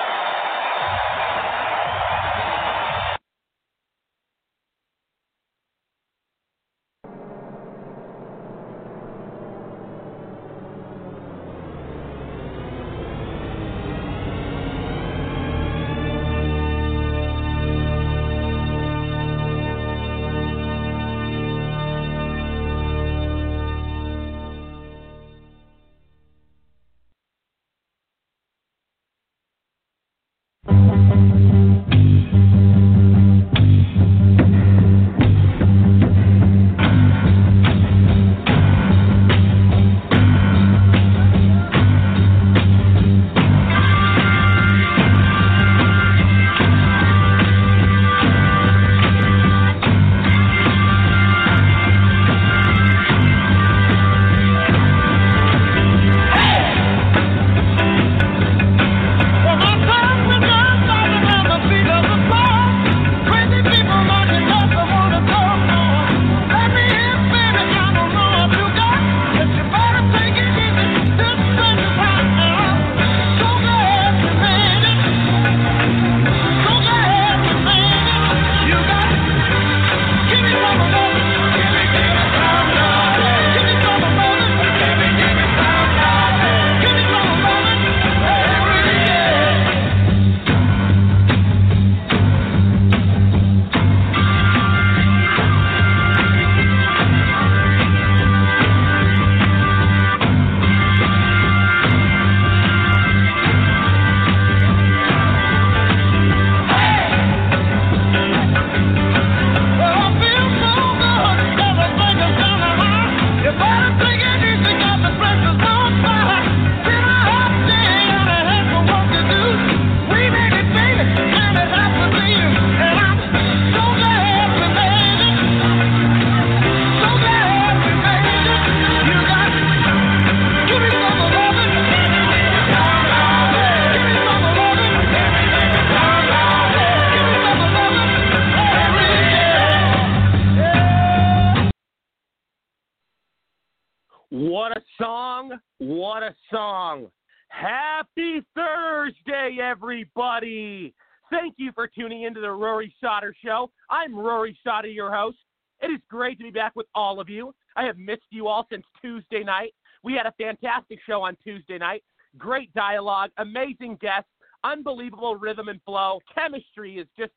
What a song. Happy Thursday, everybody. Thank you for tuning into the Rory Sauter Show. I'm Rory Sauter, your host. It is great to be back with all of you. I have missed you all since Tuesday night. We had a fantastic show on Tuesday night. Great dialogue, amazing guests, unbelievable rhythm and flow. Chemistry is just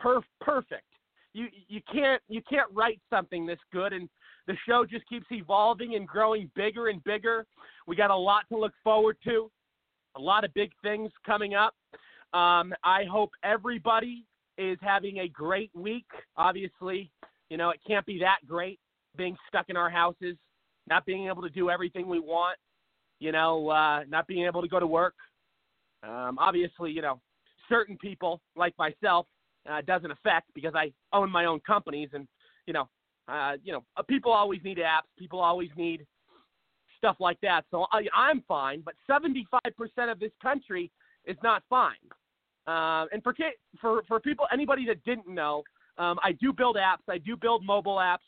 perfect. You can't write something this good, and the show just keeps evolving and growing bigger and bigger. We got a lot to look forward to, a lot of big things coming up. I hope everybody is having a great week. Obviously, you know, it can't be that great being stuck in our houses, not being able to do everything we want, you know, not being able to go to work. Obviously, you know, certain people like myself doesn't affect because I own my own companies and, people always need apps. People always need stuff like that. So I'm fine, but 75% of this country is not fine. And for people, anybody that didn't know, I do build apps. I do build mobile apps.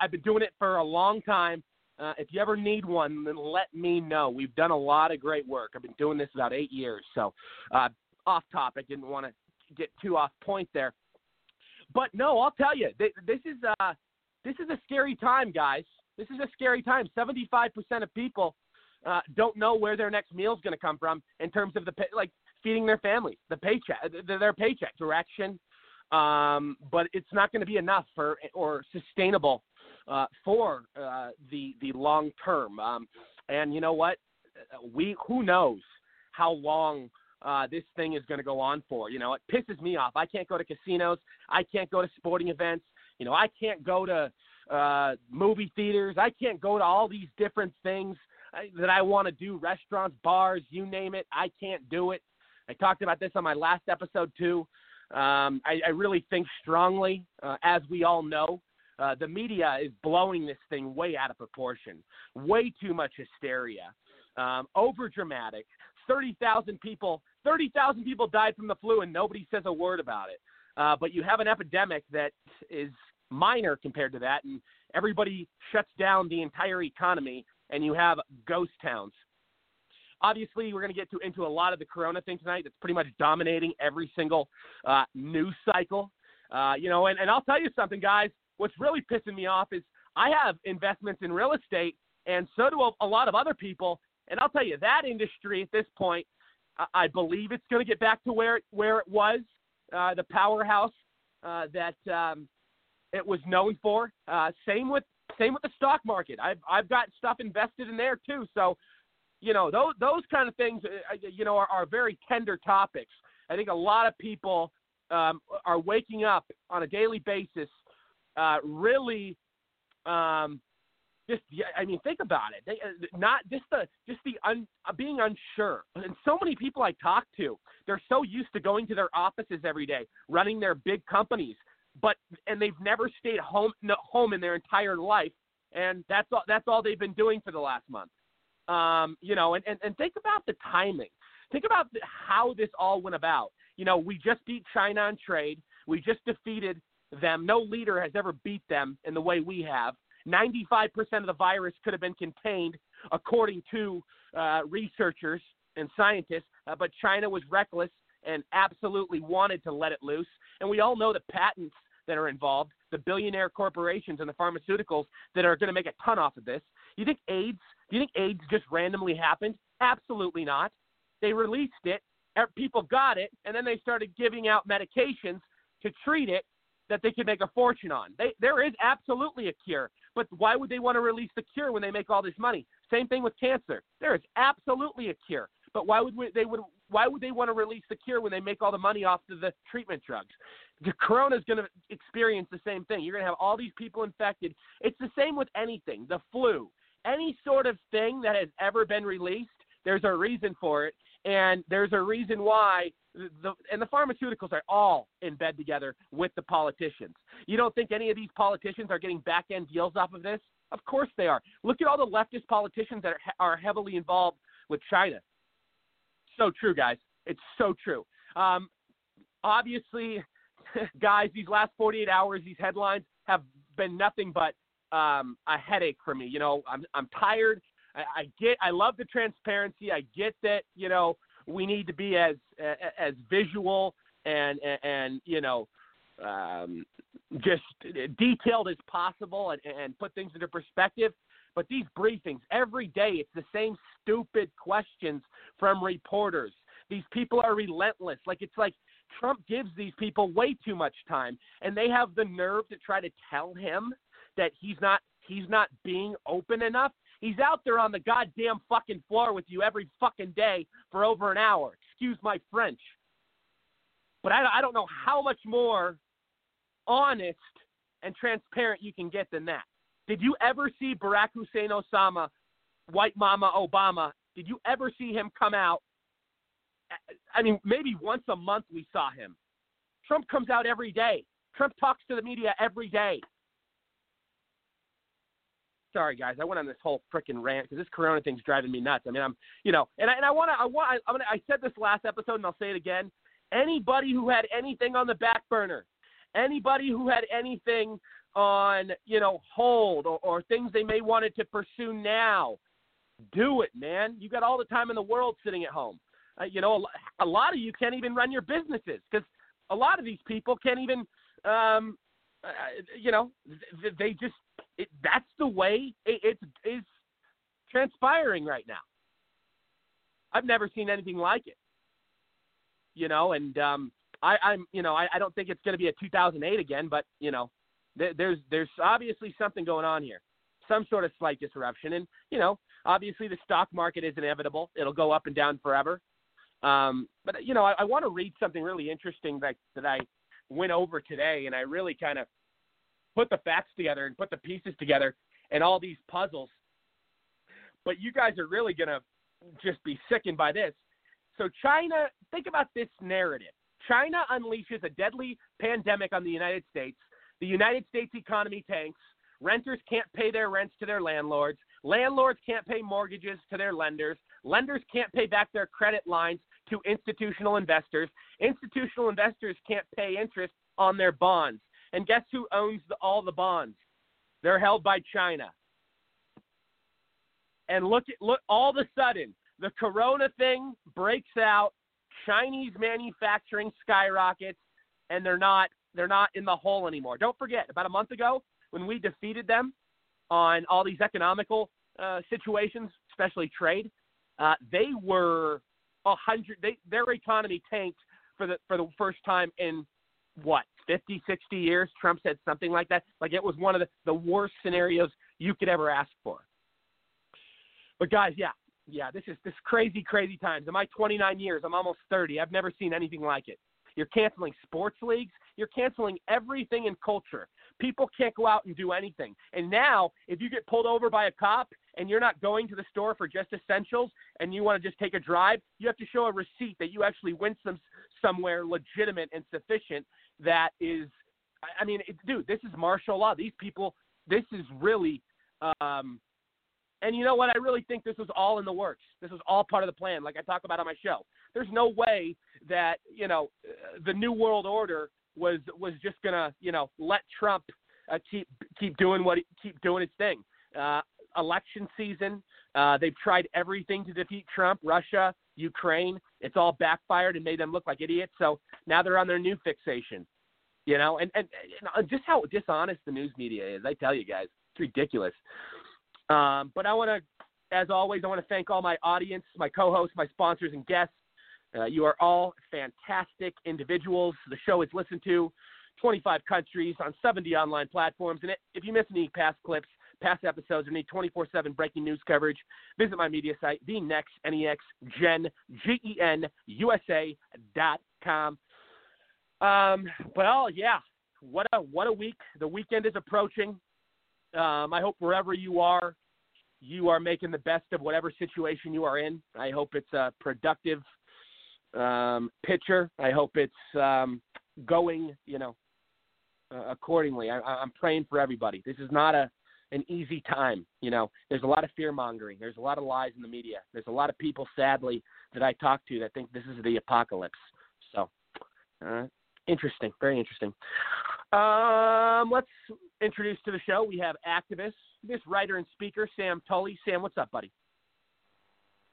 I've been doing it for a long time. If you ever need one, then let me know. We've done a lot of great work. I've been doing this about 8 years. So off topic, didn't want to get too off point there. But no, I'll tell you, this is a scary time, guys. This is a scary time. 75% of people don't know where their next meal is going to come from in terms of feeding their families, their paycheck direction. But it's not going to be enough or sustainable for the long term. And you know what? Who knows how long this thing is going to go on for. You know, it pisses me off. I can't go to casinos. I can't go to sporting events. You know, I can't go to movie theaters. I can't go to all these different things that I want to do, restaurants, bars, you name it. I can't do it. I talked about this on my last episode too. I really think strongly, as we all know, the media is blowing this thing way out of proportion, way too much hysteria, over dramatic. 30,000 people died from the flu and nobody says a word about it. But you have an epidemic that is minor compared to that, and everybody shuts down the entire economy, and you have ghost towns. Obviously, we're going to get into a lot of the corona thing tonight that's pretty much dominating every single news cycle. And I'll tell you something, guys. What's really pissing me off is I have investments in real estate, and so do a lot of other people. And I'll tell you, that industry at this point, I believe it's going to get back to where it was, the powerhouse that it was known for. Same with the stock market. I've got stuff invested in there too. So, you know, those kind of things, you know, are very tender topics. I think a lot of people are waking up on a daily basis, really. Think about it. Being unsure. And so many people I talk to, they're so used to going to their offices every day, running their big companies, and they've never stayed home in their entire life, and that's all they've been doing for the last month. And think about the timing. Think about how this all went about. You know, we just beat China on trade. We just defeated them. No leader has ever beat them in the way we have. 95% of the virus could have been contained, according to researchers and scientists, but China was reckless and absolutely wanted to let it loose. And we all know the patents that are involved, the billionaire corporations and the pharmaceuticals that are going to make a ton off of this. Do you think AIDS just randomly happened? Absolutely not. They released it, people got it, and then they started giving out medications to treat it that they could make a fortune on. There is absolutely a cure, but why would they want to release the cure when they make all this money? Same thing with cancer. There is absolutely a cure, but why would they want to release the cure when they make all the money off of the treatment drugs? The corona is going to experience the same thing. You're going to have all these people infected. It's the same with anything, the flu, any sort of thing that has ever been released. There's a reason for it, and there's a reason why. The pharmaceuticals are all in bed together with the politicians. You don't think any of these politicians are getting back-end deals off of this? Of course they are. Look at all the leftist politicians that are heavily involved with China. So true, guys. It's so true. Obviously, guys, these last 48 hours, these headlines have been nothing but a headache for me. You know, I'm tired. I love the transparency. I get that, you know, we need to be as visual and you know, just detailed as possible and put things into perspective. But these briefings, every day, it's the same stupid questions from reporters. These people are relentless. It's like Trump gives these people way too much time, and they have the nerve to try to tell him that he's not being open enough. He's out there on the goddamn fucking floor with you every fucking day for over an hour. Excuse my French. But I don't know how much more honest and transparent you can get than that. Did you ever see Barack Hussein Osama, White Mama Obama, did you ever see him come out? I mean, maybe once a month we saw him. Trump comes out every day. Trump talks to the media every day. Sorry, guys, I went on this whole frickin' rant because this Corona thing's driving me nuts. I mean, I said this last episode and I'll say it again. Anybody who had anything on the back burner, anybody who had anything on, you know, hold or things they may wanted to pursue now, do it, man. You got all the time in the world sitting at home. A lot of you can't even run your businesses because a lot of these people can't even, that's the way it's transpiring right now. I've never seen anything like it, you know, and I don't think it's going to be a 2008 again, but, you know, there's obviously something going on here, some sort of slight disruption. And, you know, obviously the stock market is inevitable. It'll go up and down forever. But, you know, I want to read something really interesting that I went over today, and I really kind of put the facts together and put the pieces together and all these puzzles. But you guys are really going to just be sickened by this. So China, think about this narrative. China unleashes a deadly pandemic on the United States. The United States economy tanks. Renters can't pay their rents to their landlords. Landlords can't pay mortgages to their lenders. Lenders can't pay back their credit lines to institutional investors. Institutional investors can't pay interest on their bonds. And guess who owns all the bonds? They're held by China. And look, all of a sudden, the Corona thing breaks out. Chinese manufacturing skyrockets, and they're not in the hole anymore. Don't forget, about a month ago when we defeated them on all these economical situations, especially trade, their economy tanked for the first time in what, 50, 60 years? Trump said something like that. Like it was one of the worst scenarios you could ever ask for. But guys, yeah, this is crazy, crazy times. In my 29 years, I'm almost 30. I've never seen anything like it. You're canceling sports leagues. You're canceling everything in culture. People can't go out and do anything. And now, if you get pulled over by a cop and you're not going to the store for just essentials and you want to just take a drive, you have to show a receipt that you actually went somewhere legitimate and sufficient. That is, I mean, dude, this is martial law. These people, this is really, and you know what? I really think this was all in the works. This was all part of the plan, like I talk about on my show. There's no way that, you know, the New World Order was just gonna, you know, let Trump keep doing his thing. Election season, they've tried everything to defeat Trump. Russia, Ukraine, it's all backfired and made them look like idiots. So now they're on their new fixation, you know, and just how dishonest the news media is. I tell you guys, it's ridiculous. But I want to, as always, I want to thank all my audience, my co-hosts, my sponsors and guests. You are all fantastic individuals. The show is listened to 25 countries on 70 online platforms. And if you miss any past clips, past episodes, or need 24/7 breaking news coverage, visit my media site, thenextnexgenusa.com. Well, yeah, what a week. The weekend is approaching. I hope wherever you are making the best of whatever situation you are in. I hope it's a productive picture. I hope it's going, you know, accordingly. I'm praying for everybody. This is not an easy time. You know, there's a lot of fear mongering. There's a lot of lies in the media. There's a lot of people, sadly, that I talk to that think this is the apocalypse. So, interesting, very interesting. Let's introduce to the show. We have activist, this writer and speaker, Sam Tully. Sam, what's up, buddy?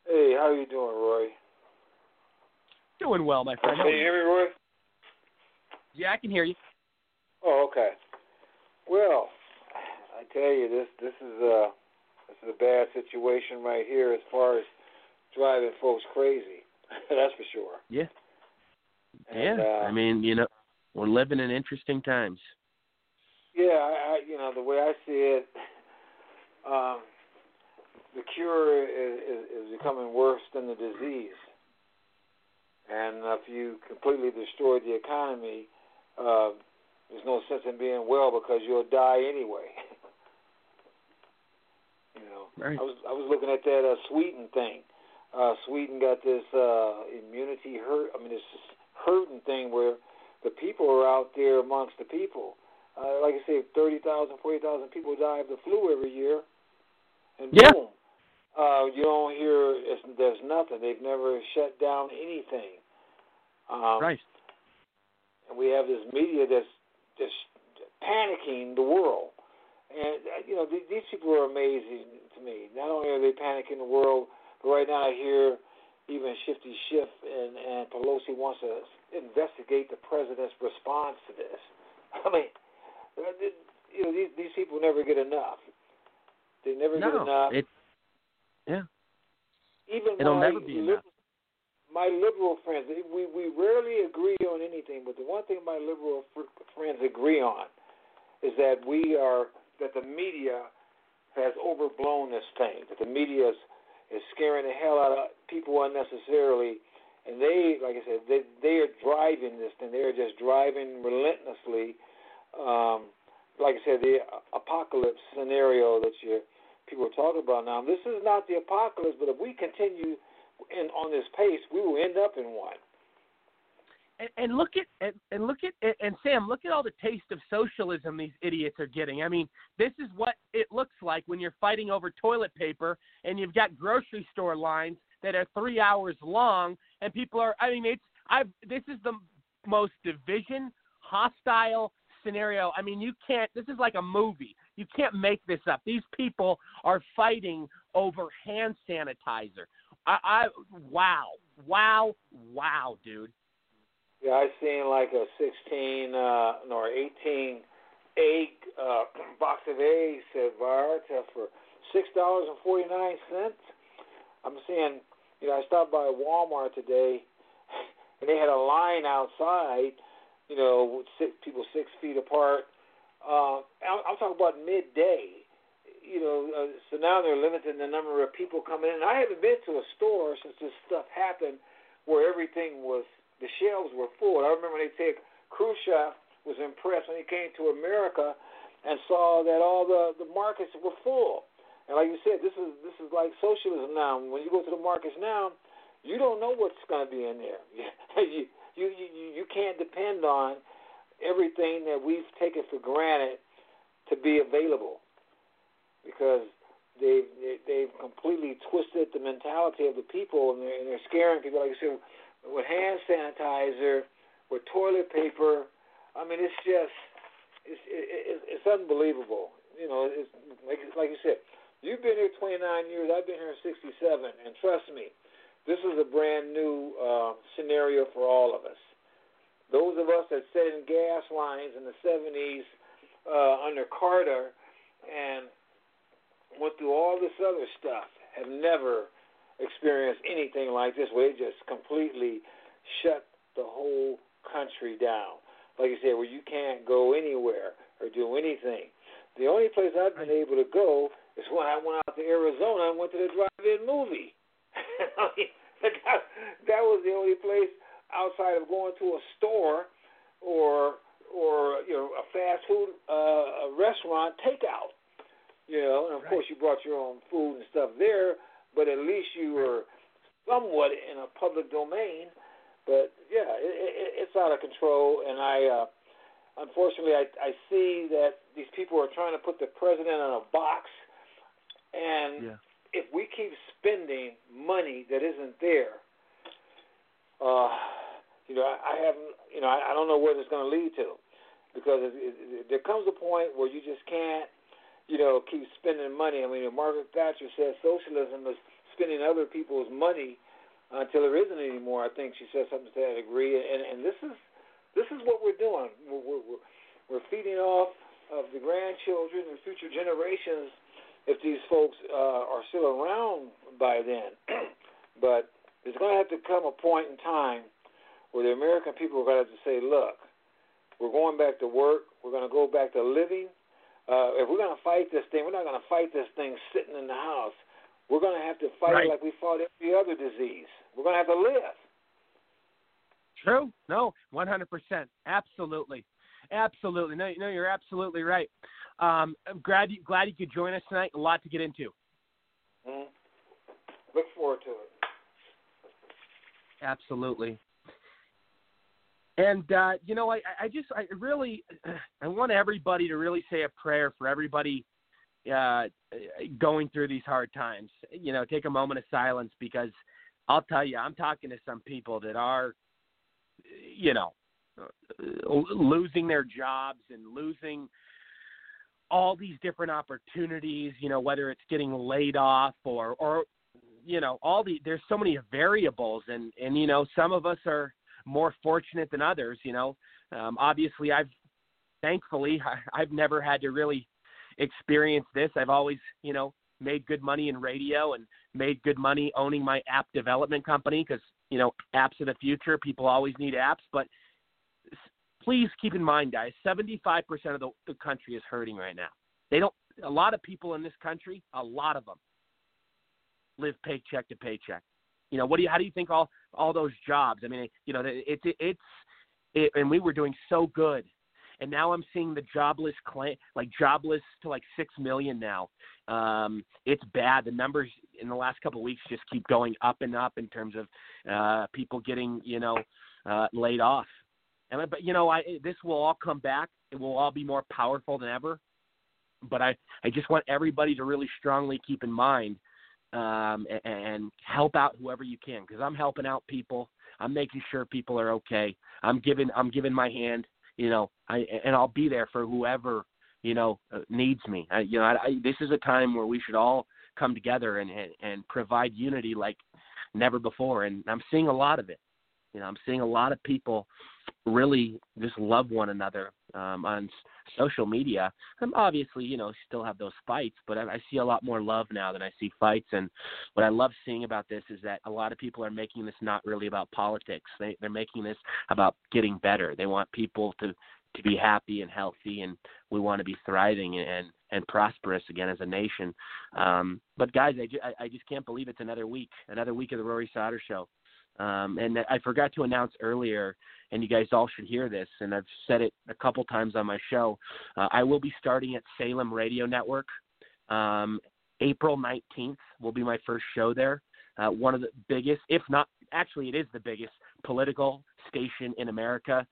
Hey, how you doing, Roy? Doing well, my friend. Can you hear me, Roy? Yeah, I can hear you. Oh, okay. Well, I tell you, this is a bad situation right here as far as driving folks crazy. That's for sure. Yeah. And, I mean, you know, we're living in interesting times. Yeah, I the way I see it, the cure is becoming worse than the disease. And if you completely destroy the economy, there's no sense in being well because you'll die anyway. You know, right. I was looking at that Sweden thing. Sweden got this this herding thing where the people are out there amongst the people. Like I say, 30,000, 40,000 people die of the flu every year. And boom, you don't hear, there's nothing. They've never shut down anything. Right. And we have this media that's just panicking the world. And, you know, these people are amazing to me. Not only are they panicking the world, but right now I hear even Shifty Schiff and Pelosi wants to investigate the president's response to this. I mean, you know, these people never get enough. They never get enough. It'll never be enough. My liberal friends, we rarely agree on anything, but the one thing my liberal friends agree on is that that the media has overblown this thing, that the media is scaring the hell out of people unnecessarily, and they, like I said, they are driving this thing. They are just driving relentlessly. Like I said, the apocalypse scenario that people are talking about now. This is not the apocalypse, but if we continue on this pace, we will end up in one. And Sam, look at all the taste of socialism these idiots are getting. I mean, this is what it looks like when you're fighting over toilet paper and you've got grocery store lines that are 3 hours long, and people are. I mean, this is the most division hostile scenario. I mean, you can't. This is like a movie. You can't make this up. These people are fighting over hand sanitizer. Wow, dude. Yeah, I seen like a 18 egg box of eggs at Vallarta for $6.49. I'm seeing, you know, I stopped by Walmart today, and they had a line outside. You know, people 6 feet apart. I'm talking about midday. You know, so now they're limiting the number of people coming in. I haven't been to a store since this stuff happened where the shelves were full. I remember they said Khrushchev was impressed when he came to America and saw that all the markets were full. And like you said, this is like socialism now. When you go to the markets now, you don't know what's going to be in there. You can't depend on everything that we've taken for granted to be available because they've completely twisted the mentality of the people and they're scaring people. Like I said, with hand sanitizer, with toilet paper, I mean, it's just it's unbelievable. You know, it's like you said, you've been here 29 years. I've been here 67, and trust me, this is a brand new scenario for all of us. Those of us that sat in gas lines in the 70s under Carter and went through all this other stuff have never experienced anything like this where they just completely shut the whole country down. Like you said, where you can't go anywhere or do anything. The only place I've been able to go is when I went out to Arizona and went to the drive-in movie. I mean, that was the only place outside of going to a store or you know, a fast food a restaurant takeout. You know, and of course you brought your own food and stuff there, but at least you were somewhat in a public domain. But yeah, it's out of control, and I unfortunately see that these people are trying to put the president in a box, and. Yeah. If we keep spending money that isn't there, you know, I don't know where it's going to lead to, because there comes a point where you just can't, you know, keep spending money. I mean, Margaret Thatcher said socialism is spending other people's money until there isn't any more. I think she said something to that degree. And this is what we're doing. We're feeding off of the grandchildren and future generations if these folks are still around by then. But there's going to have to come a point in time where the American people are going to have to say, look, we're going back to work. We're going to go back to living. If we're going to fight this thing, we're not going to fight this thing sitting in the house. We're going to have to fight like we fought every other disease. We're going to have to live. True. No, 100%. Absolutely. Absolutely. No, you're absolutely right. I'm glad you could join us tonight. A lot to get into. Mm-hmm. Look forward to it. Absolutely. And, you know, I want everybody to really say a prayer for everybody going through these hard times. You know, take a moment of silence, because I'll tell you, I'm talking to some people that are, you know, losing their jobs and losing all these different opportunities, you know, whether it's getting laid off or you know, there's so many variables. And, you know, some of us are more fortunate than others, you know. Obviously, I've never had to really experience this. I've always, you know, made good money in radio and made good money owning my app development company, because, you know, apps of the future, people always need apps. But please keep in mind, guys, 75% of the country is hurting right now. A lot of people in this country, a lot of them, live paycheck to paycheck. You know, how do you think all those jobs? I mean, you know, it's and we were doing so good, and now I'm seeing the jobless jobless to 6 million now. It's bad. The numbers in the last couple of weeks just keep going up and up in terms of people getting, you know, laid off. And but you know, this will all come back. It will all be more powerful than ever. But I just want everybody to really strongly keep in mind. And help out whoever you can, because I'm helping out people. I'm making sure people are okay. I'm giving my hand, you know, and I'll be there for whoever, you know, needs me. This is a time where we should all come together and provide unity like never before. And I'm seeing a lot of it. You know, I'm seeing a lot of people really just love one another on social media. And obviously, you know, still have those fights, but I see a lot more love now than I see fights. And what I love seeing about this is that a lot of people are making this not really about politics. They're making this about getting better. They want people to be happy and healthy, and we want to be thriving and prosperous again as a nation. But, guys, I just can't believe it's another week of the Rory Sauter Show. And I forgot to announce earlier, and you guys all should hear this, and I've said it a couple times on my show, I will be starting at Salem Radio Network. April 19th will be my first show there. One of the biggest, if not, actually it is the biggest political station in America.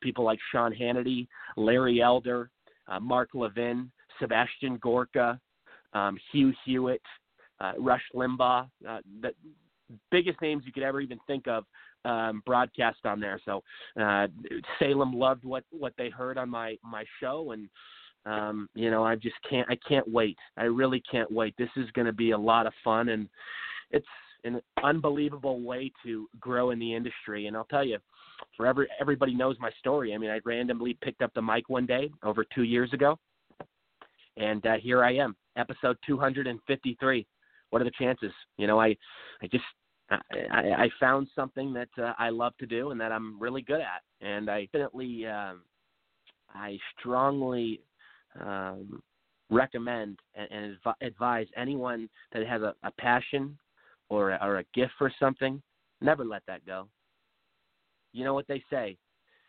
People like Sean Hannity, Larry Elder, Mark Levin, Sebastian Gorka, Hugh Hewitt, Rush Limbaugh, the biggest names you could ever even think of broadcast on there. So Salem loved what they heard on my show, and you know, I can't wait. I really can't wait. This is going to be a lot of fun, and it's an unbelievable way to grow in the industry. And I'll tell you, everybody knows my story. I mean, I randomly picked up the mic one day over 2 years ago, and here I am, episode 253. What are the chances? You know, I found something that I love to do and that I'm really good at. And I definitely, I strongly recommend and advise anyone that has a passion or a gift for something, never let that go. You know what they say,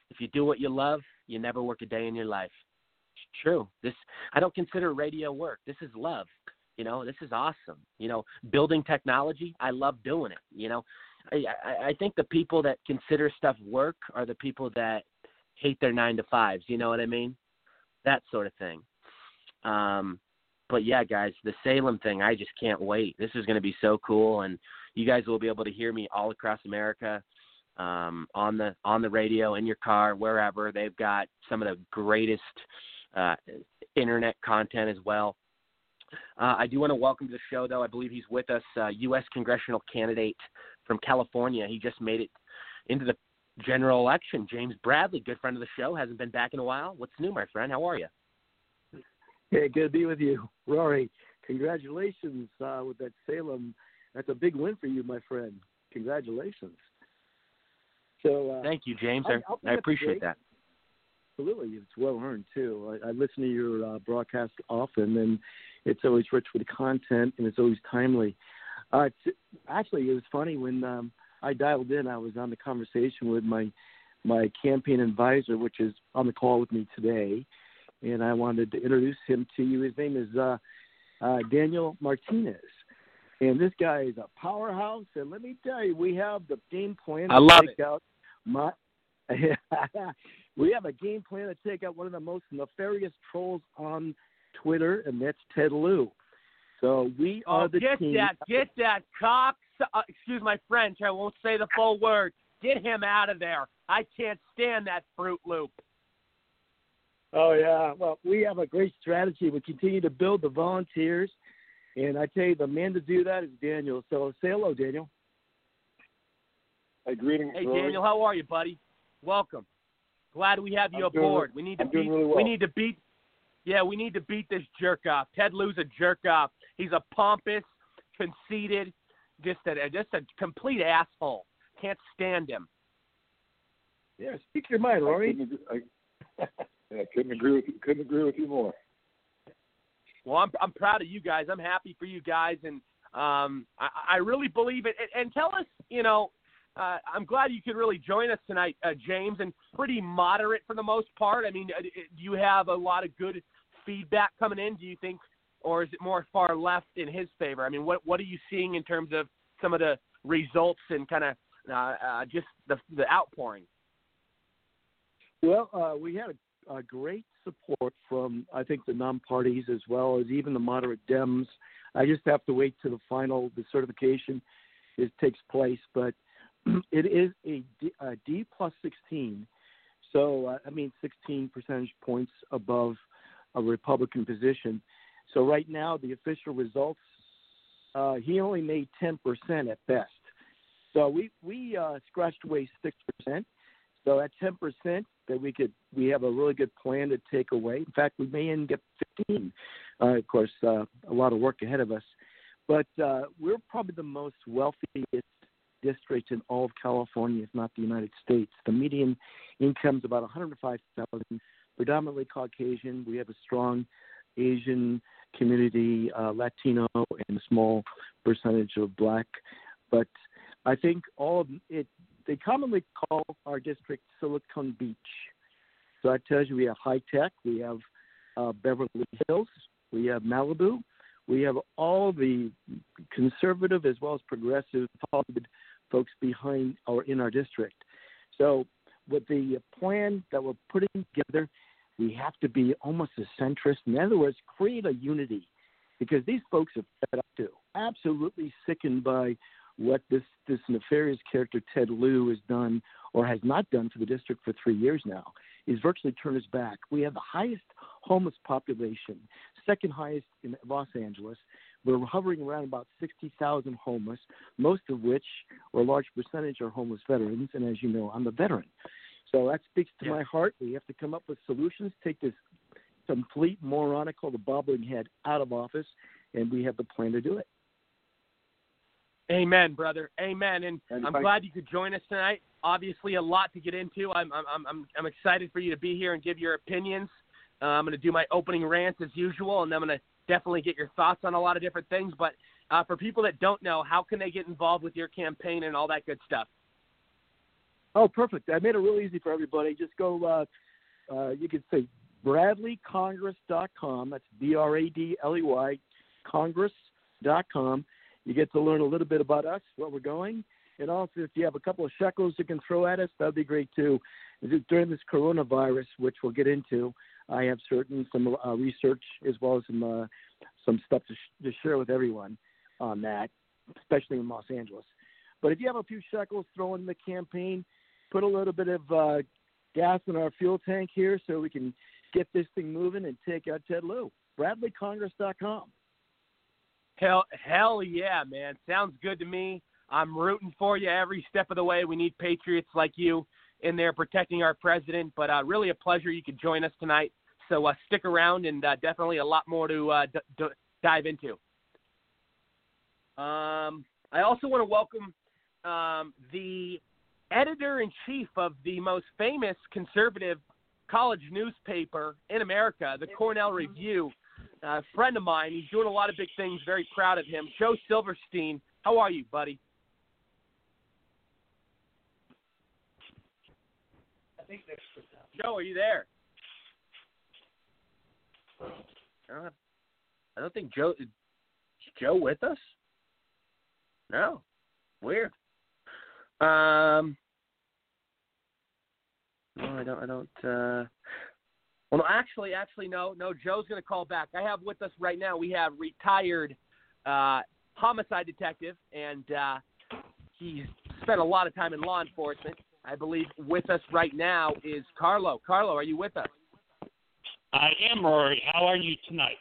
if you do what you love, you never work a day in your life. It's true. I don't consider radio work. This is love. You know, this is awesome. You know, building technology, I love doing it. You know, I think the people that consider stuff work are the people that hate their 9-to-5s. You know what I mean? That sort of thing. But, yeah, guys, the Salem thing, I just can't wait. This is going to be so cool, and you guys will be able to hear me all across America on the radio, in your car, wherever. They've got some of the greatest internet content as well. I do want to welcome to the show, though. I believe he's with us, U.S. congressional candidate from California. He just made it into the general election. James Bradley, good friend of the show, hasn't been back in a while. What's new, my friend? How are you? Hey, good to be with you, Rory. Congratulations with that Salem. That's a big win for you, my friend. Congratulations. So thank you, James. I appreciate that. Absolutely. It's well earned, too. I listen to your broadcast often, and it's always rich with content, and it's always timely. Actually, it was funny. When I dialed in, I was on the conversation with my campaign advisor, which is on the call with me today, and I wanted to introduce him to you. His name is Daniel Martinez, and this guy is a powerhouse, and let me tell you, we have the game plan to we have a game plan to take out one of the most nefarious trolls on Twitter, and that's Ted Lieu. So we are the team. Get that cock. Excuse my French. I won't say the full word. Get him out of there. I can't stand that Fruit Loop. Oh, yeah. Well, we have a great strategy. We continue to build the volunteers. And I tell you, the man to do that is Daniel. So say hello, Daniel. Hey, greetings, Rory. Daniel, how are you, buddy? Welcome. Glad we have you aboard. We need to beat this jerk off. Ted Lieu's a jerk off. He's a pompous, conceited, just a complete asshole. Can't stand him. Yeah, speak your mind, Rory. Couldn't agree with you more. Well, I'm proud of you guys. I'm happy for you guys, and I really believe it. And tell us, I'm glad you could really join us tonight, James. And pretty moderate for the most part. I mean, do you have a lot of good feedback coming in? Do you think, or is it more far left in his favor? I mean, what are you seeing in terms of some of the results and kind of just the outpouring? Well, we had a great support from, I think, the non-parties as well as even the moderate Dems. I just have to wait till the certification takes place, but it is a D plus 16. So, 16 percentage points above a Republican position. So right now, the official results, he only made 10% at best. So we scratched away 6%. So at 10% that we have a really good plan to take away. In fact, we may even get 15. Of course, a lot of work ahead of us. But we're probably the most wealthiest district in all of California, if not the United States. The median income is about $105,000, predominantly Caucasian. We have a strong Asian community, Latino, and a small percentage of Black. But I think all of it. They commonly call our district Silicon Beach. So that tells you we have high tech, we have Beverly Hills, we have Malibu, we have all the conservative as well as progressive folks behind or in our district. So with the plan that we're putting together, we have to be almost a centrist. In other words, create a unity because these folks are fed up too. Absolutely sickened by what this nefarious character Ted Lieu has done or has not done for the district for 3 years now. He's virtually turned his back. We have the highest homeless population, second highest in Los Angeles. We're hovering around about 60,000 homeless, most of which, or a large percentage, are homeless veterans. And as you know, I'm a veteran. So that speaks to my heart. We have to come up with solutions, take this complete moronic called the bobbling head out of office, and we have the plan to do it. Amen, brother. Amen. And I'm glad you could join us tonight. Obviously, a lot to get into. I'm excited for you to be here and give your opinions. I'm going to do my opening rant as usual, and I'm going to definitely get your thoughts on a lot of different things. But for people that don't know, how can they get involved with your campaign and all that good stuff? Oh, perfect. I made it real easy for everybody. Just go, you can say BradleyCongress.com. That's BradLey, Congress.com. You get to learn a little bit about us, where we're going. And also, if you have a couple of shekels you can throw at us, that would be great, too. During this coronavirus, which we'll get into, I have some research as well as some stuff to share with everyone on that, especially in Los Angeles. But if you have a few shekels, throw in the campaign, put a little bit of gas in our fuel tank here so we can get this thing moving and take out Ted Lieu. BradleyCongress.com. Hell yeah, man. Sounds good to me. I'm rooting for you every step of the way. We need patriots like you in there protecting our president. But really a pleasure you could join us tonight. So stick around, and definitely a lot more to dive into. I also want to welcome the editor-in-chief of the most famous conservative college newspaper in America, the Cornell Review, a friend of mine. He's doing a lot of big things. Very proud of him. Joe Silverstein, how are you, buddy? I think there's Joe, are you there? I don't think Joe is Joe with us. No, weird. No, I don't. Well, no, actually, no. Joe's gonna call back. I have with us right now. We have retired homicide detective, and he's spent a lot of time in law enforcement. I believe with us right now is Carlo. Carlo, are you with us? I am, Rory. How are you tonight?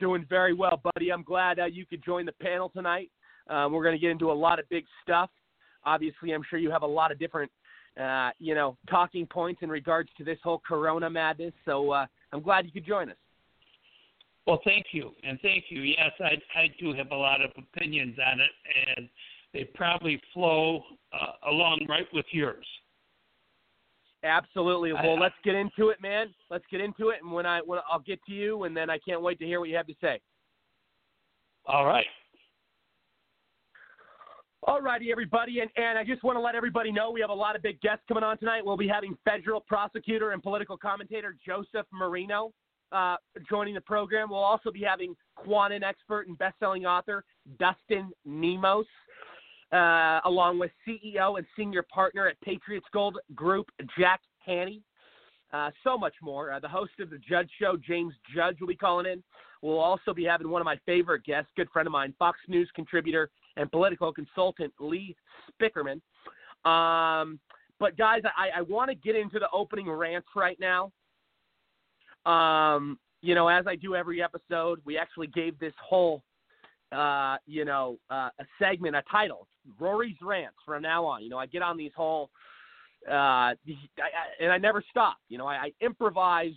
Doing very well, buddy. I'm glad you could join the panel tonight. We're going to get into a lot of big stuff. Obviously, I'm sure you have a lot of different, talking points in regards to this whole corona madness. So I'm glad you could join us. Well, thank you. And thank you. Yes, I do have a lot of opinions on it, and they probably flow along right with yours. Absolutely. Well, let's get into it, man. Let's get into it, and I'll get to you, and then I can't wait to hear what you have to say. All right. All righty, everybody, and I just want to let everybody know we have a lot of big guests coming on tonight. We'll be having federal prosecutor and political commentator Joseph Moreno joining the program. We'll also be having QAnon expert and best-selling author Dustin Nemos, along with CEO and senior partner at Patriots Gold Group, Jack Hanny. So much more. The host of The Judge Show, James Judge, will be calling in. We'll also be having one of my favorite guests, good friend of mine, Fox News contributor and political consultant, Lee Spieckerman. But, guys, I want to get into the opening rants right now. As I do every episode, we actually gave this whole a segment, a title, Rory's Rants from now on. I get on these whole, and I never stop. I improvise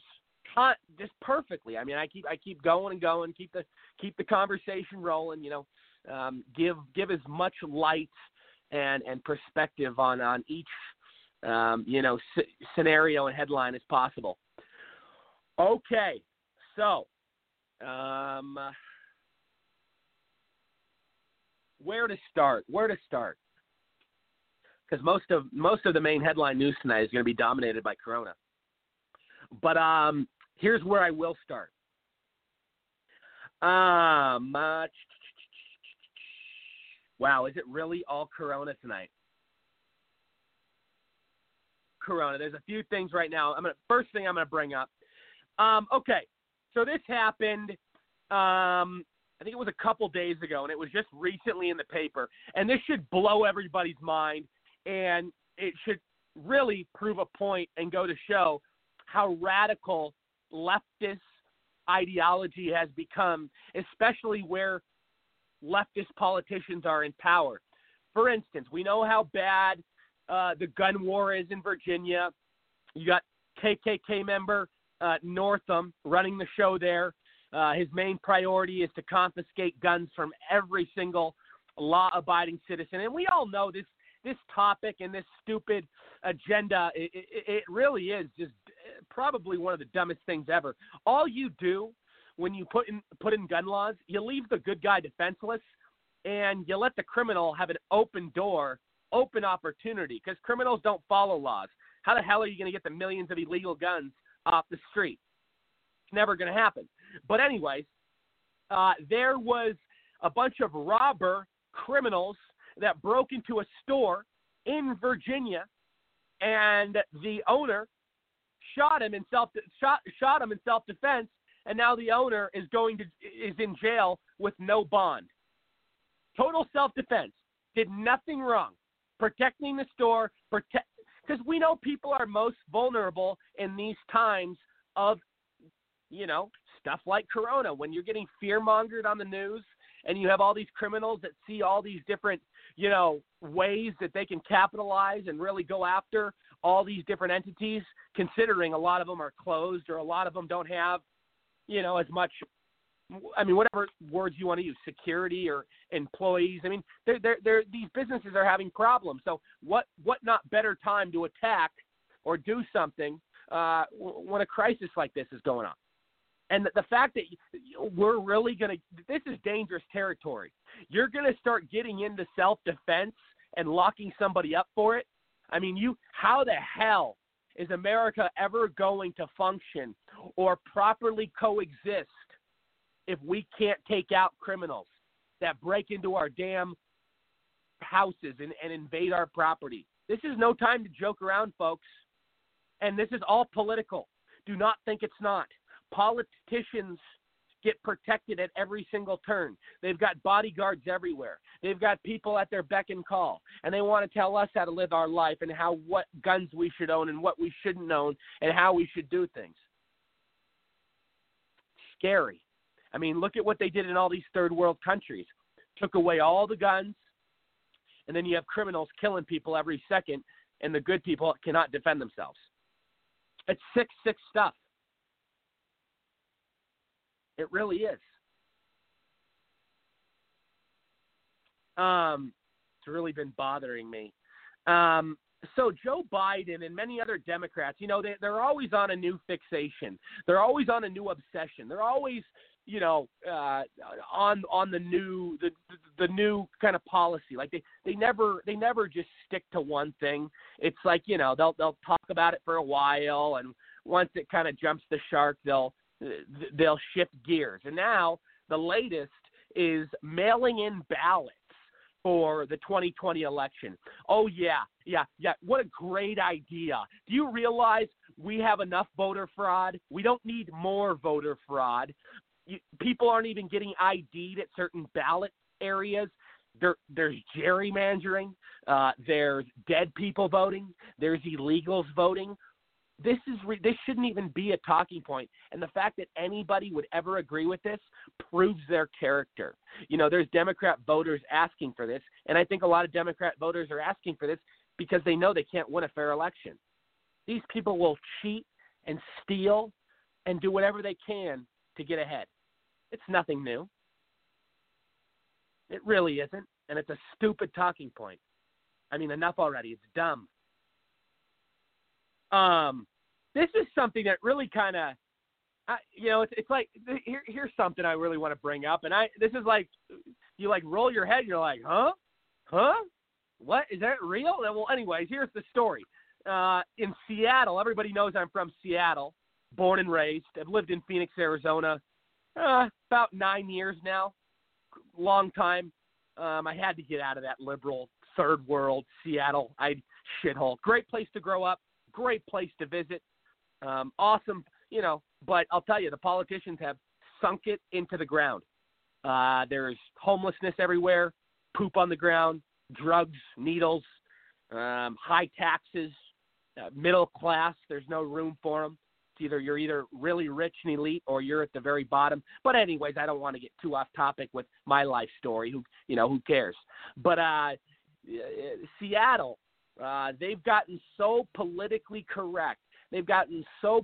just perfectly. I keep going and going, keep the conversation rolling. Give as much light and perspective on each scenario and headline as possible. Okay, so. Where to start? Because most of the main headline news tonight is going to be dominated by Corona. But here's where I will start. Wow, is it really all Corona tonight? Corona. There's a few things right now. First thing I'm going to bring up. Okay, so this happened. I think it was a couple days ago, and it was just recently in the paper. And this should blow everybody's mind, and it should really prove a point and go to show how radical leftist ideology has become, especially where leftist politicians are in power. For instance, we know how bad the gun war is in Virginia. You got KKK member Northam running the show there. His main priority is to confiscate guns from every single law-abiding citizen. And we all know this topic and this stupid agenda, it really is just probably one of the dumbest things ever. All you do when you put in gun laws, you leave the good guy defenseless, and you let the criminal have an open door, open opportunity, because criminals don't follow laws. How the hell are you going to get the millions of illegal guns off the street? It's never going to happen. But anyways, there was a bunch of robber criminals that broke into a store in Virginia, and the owner shot him in self-defense, and now the owner is in jail with no bond. Total self-defense. Did nothing wrong. Protecting the store, because we know people are most vulnerable in these times of stuff like Corona, when you're getting fear-mongered on the news and you have all these criminals that see all these different, you know, ways that they can capitalize and really go after all these different entities, considering a lot of them are closed or a lot of them don't have, you know, as much, I mean, whatever words you want to use, security or employees. I mean, these businesses are having problems. So what not better time to attack or do something when a crisis like this is going on? And the fact that we're really going to – this is dangerous territory. You're going to start getting into self-defense and locking somebody up for it. I mean, how the hell is America ever going to function or properly coexist if we can't take out criminals that break into our damn houses and invade our property? This is no time to joke around, folks. And this is all political. Do not think it's not. Politicians get protected at every single turn. They've got bodyguards everywhere. They've got people at their beck and call, and they want to tell us how to live our life and how what guns we should own and what we shouldn't own and how we should do things. Scary. I mean, look at what they did in all these third world countries. Took away all the guns, and then you have criminals killing people every second, and the good people cannot defend themselves. It's sick stuff. It really is. It's really been bothering me. So Joe Biden and many other Democrats, you know, they're always on a new fixation. They're always on a new obsession. They're always, you know, on the new kind of policy. Like they never just stick to one thing. It's like, you know, they'll talk about it for a while, and once it kind of jumps the shark, they'll shift gears. And now the latest is mailing in ballots for the 2020 election. Oh, yeah. What a great idea. Do you realize we have enough voter fraud? We don't need more voter fraud. People aren't even getting ID'd at certain ballot areas. There's gerrymandering. There's dead people voting. There's illegals voting. This shouldn't even be a talking point, and the fact that anybody would ever agree with this proves their character. You know, there's Democrat voters asking for this, and I think a lot of Democrat voters are asking for this because they know they can't win a fair election. These people will cheat and steal and do whatever they can to get ahead. It's nothing new. It really isn't, and it's a stupid talking point. I mean, enough already. It's dumb. This is something that really kind of, you know, it's like, here's something I really want to bring up. And this is like, you like roll your head. You're like, huh? What? Is that real? Well, anyways, here's the story. In Seattle, everybody knows I'm from Seattle, born and raised. I've lived in Phoenix, Arizona, about 9 years now, long time. I had to get out of that liberal third world Seattle shithole. Great place to grow up. Great place to visit. Awesome, you know, but I'll tell you, the politicians have sunk it into the ground. There's homelessness everywhere, poop on the ground, drugs, needles, high taxes, middle class. There's no room for them. It's you're either really rich and elite, or you're at the very bottom. But anyways, I don't want to get too off topic with my life story. Who cares? But Seattle, they've gotten so politically correct. They've gotten so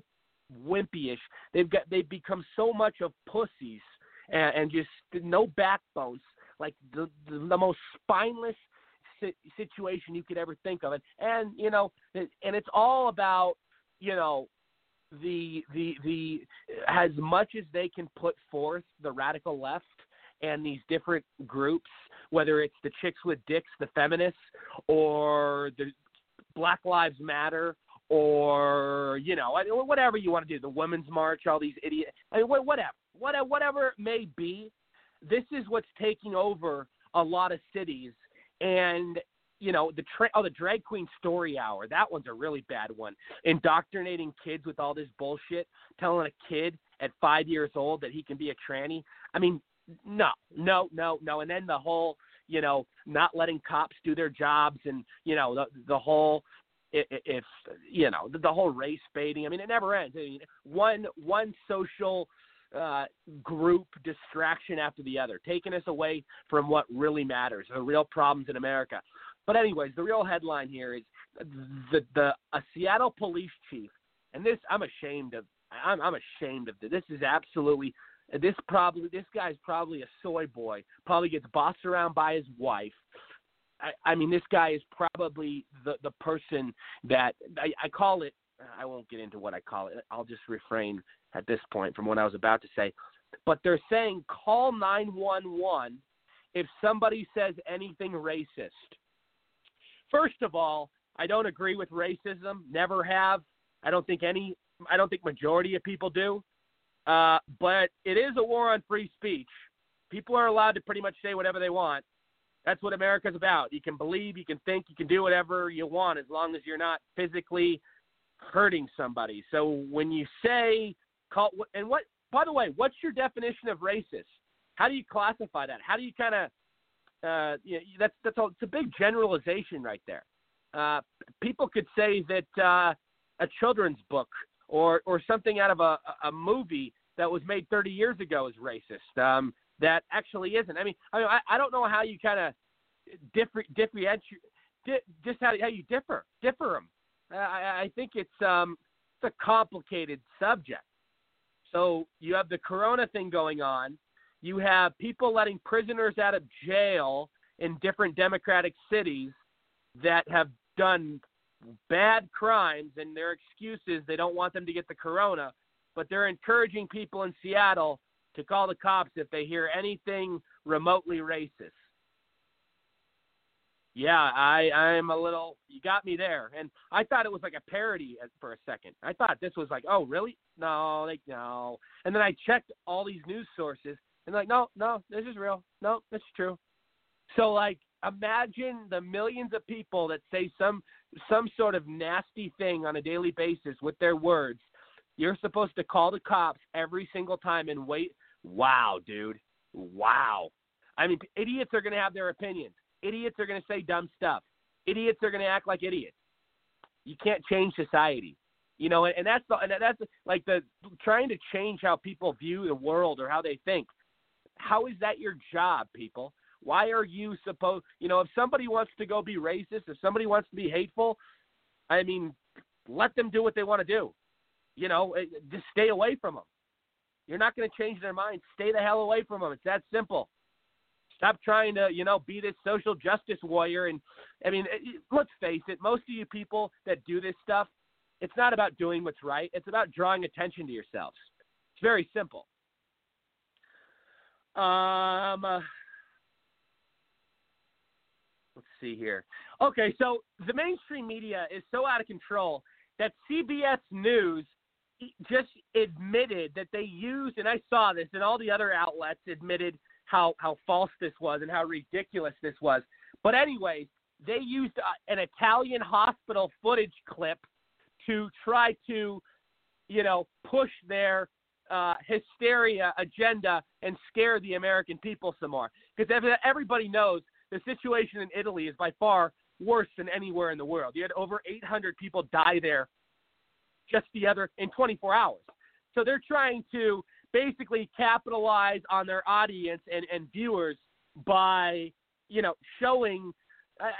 wimpyish. They've become so much of pussies and just no backbones, like the most spineless situation you could ever think of. And you know, and it's all about, you know, the as much as they can put forth the radical left and these different groups, whether it's the Chicks with Dicks, the feminists, or the Black Lives Matter, or, you know, whatever you want to do, the Women's March, all these idiots, I mean, whatever it may be, this is what's taking over a lot of cities. And, you know, the Drag Queen Story Hour, that one's a really bad one. Indoctrinating kids with all this bullshit, telling a kid at 5 years old that he can be a tranny. I mean, no. And then the whole, you know, not letting cops do their jobs, and, you know, the whole, if you know, the whole race baiting. I mean, it never ends. I mean, one social group distraction after the other, taking us away from what really matters, the real problems in America. But anyways, the real headline here is a Seattle police chief, and this I'm ashamed of this. This is absolutely this guy's probably a soy boy. Probably gets bossed around by his wife. I mean, this guy is probably the person that I call it. I won't get into what I call it. I'll just refrain at this point from what I was about to say. But they're saying call 911 if somebody says anything racist. First of all, I don't agree with racism. Never have. I don't think majority of people do. But it is a war on free speech. People are allowed to pretty much say whatever they want. That's what America's about. You can believe, you can think, you can do whatever you want as long as you're not physically hurting somebody. So when you say by the way, what's your definition of racist? How do you classify that? How do you kind of that's all. It's a big generalization right there. People could say that a children's book or something out of a movie that was made 30 years ago is racist. That actually isn't. I mean, I don't know how you kind of differ them. I think it's a complicated subject. So you have the corona thing going on. You have people letting prisoners out of jail in different Democratic cities that have done bad crimes, and their excuses, they don't want them to get the corona, but they're encouraging people in Seattle to call the cops if they hear anything remotely racist. Yeah, I'm a little – you got me there. And I thought it was like a parody for a second. I thought this was like, oh, really? No, like, no. And then I checked all these news sources, and like, no, this is real. No, this is true. So, like, imagine the millions of people that say some sort of nasty thing on a daily basis with their words. You're supposed to call the cops every single time and wait. Wow, dude. Wow. I mean, idiots are going to have their opinions. Idiots are going to say dumb stuff. Idiots are going to act like idiots. You can't change society. You know, and that's trying to change how people view the world or how they think. How is that your job, people? Why are you supposed – you know, if somebody wants to go be racist, if somebody wants to be hateful, I mean, let them do what they want to do. You know, just stay away from them. You're not going to change their mind. Stay the hell away from them. It's that simple. Stop trying to, you know, be this social justice warrior. And, I mean, let's face it, most of you people that do this stuff, it's not about doing what's right. It's about drawing attention to yourselves. It's very simple. Let's see here. Okay, so the mainstream media is so out of control that CBS News just admitted that they used, and I saw this, and all the other outlets admitted how false this was and how ridiculous this was. But anyways, they used an Italian hospital footage clip to try to, you know, push their hysteria agenda and scare the American people some more. Because everybody knows the situation in Italy is by far worse than anywhere in the world. You had over 800 people die there just in 24 hours. So they're trying to basically capitalize on their audience and viewers by, you know, showing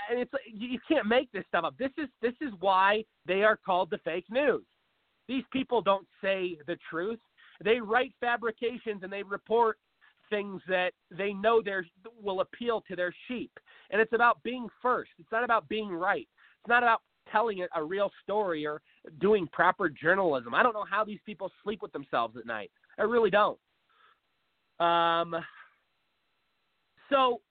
and it's like, you can't make this stuff up. This is why they are called the fake news. These people don't say the truth. They write fabrications and they report things that they know will appeal to their sheep. And it's about being first. It's not about being right. It's not about telling a real story or doing proper journalism. I don't know how these people sleep with themselves at night. I really don't. So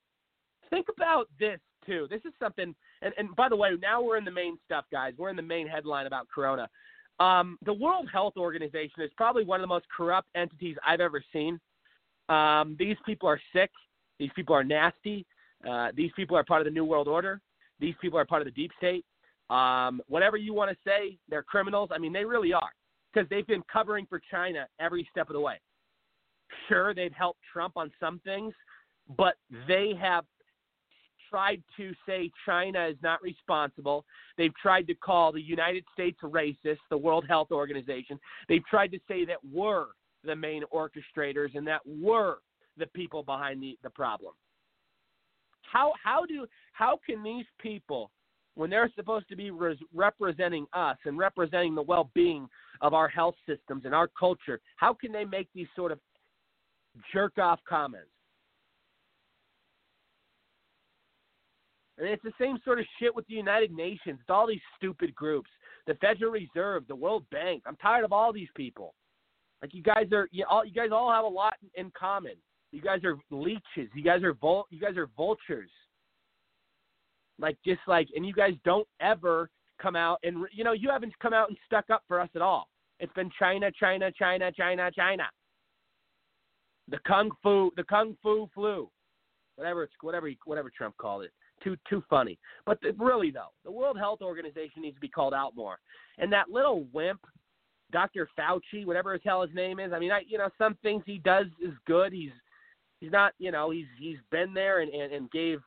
think about this, too. This is something and by the way, now we're in the main stuff, guys. We're in the main headline about corona. The World Health Organization is probably one of the most corrupt entities I've ever seen. These people are sick. These people are nasty. These people are part of the New World Order. These people are part of the deep state. Whatever you want to say, they're criminals. I mean, they really are because they've been covering for China every step of the way. Sure, they've helped Trump on some things, but they have tried to say China is not responsible. They've tried to call the United States racist, the World Health Organization. They've tried to say that we're the main orchestrators and that were the people behind the problem. How can these people, when they're supposed to be representing us and representing the well-being of our health systems and our culture, how can they make these sort of jerk-off comments? And it's the same sort of shit with the United Nations, with all these stupid groups, the Federal Reserve, the World Bank. I'm tired of all these people. Like you guys all have a lot in common. You guys are leeches. You guys are vultures. And you guys don't ever come out and, you haven't come out and stuck up for us at all. It's been China. The Kung Fu flu, whatever Trump called it. Too funny. But really, though, the World Health Organization needs to be called out more. And that little wimp, Dr. Fauci, whatever the hell his name is, some things he does is good. He's not, he's been there and gave,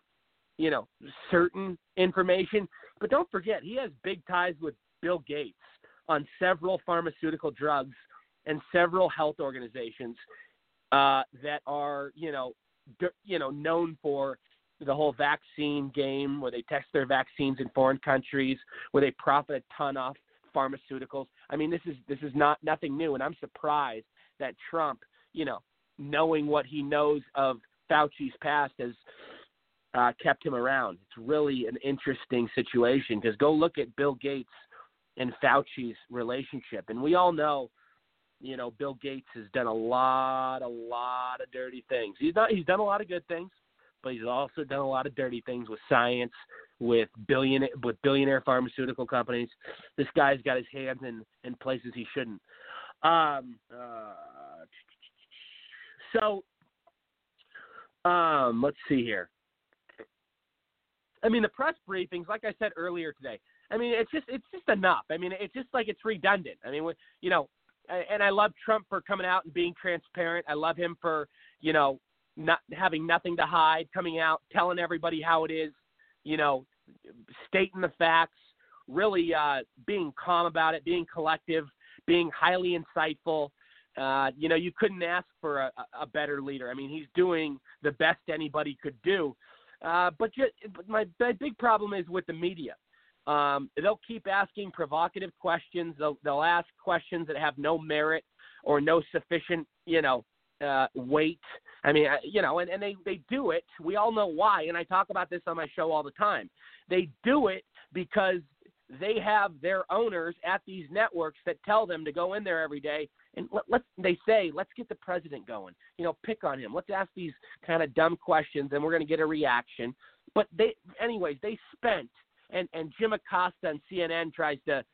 certain information. But don't forget, he has big ties with Bill Gates on several pharmaceutical drugs and several health organizations that are, known for the whole vaccine game, where they test their vaccines in foreign countries, where they profit a ton off pharmaceuticals. This is nothing new, and I'm surprised that Trump, knowing what he knows of Fauci's past, has kept him around. It's really an interesting situation, because go look at Bill Gates and Fauci's relationship, and we all know, Bill Gates has done a lot of dirty things. He's done a lot of good things, but he's also done a lot of dirty things with science, with billionaire pharmaceutical companies. This guy's got his hands in places he shouldn't. Let's see here. The press briefings, like I said earlier today, it's just enough. It's just like it's redundant. And I love Trump for coming out and being transparent. I love him for, not having nothing to hide, coming out, telling everybody how it is, stating the facts, really being calm about it, being collective, being highly insightful. You couldn't ask for a better leader. He's doing the best anybody could do. But my big problem is with the media. They'll keep asking provocative questions. They'll ask questions that have no merit or no sufficient, weight. And they do it. We all know why. And I talk about this on my show all the time. They do it because they have their owners at these networks that tell them to go in there every day. And let's get the president going, pick on him. Let's ask these kind of dumb questions and we're going to get a reaction. But they spent, and Jim Acosta on CNN tries to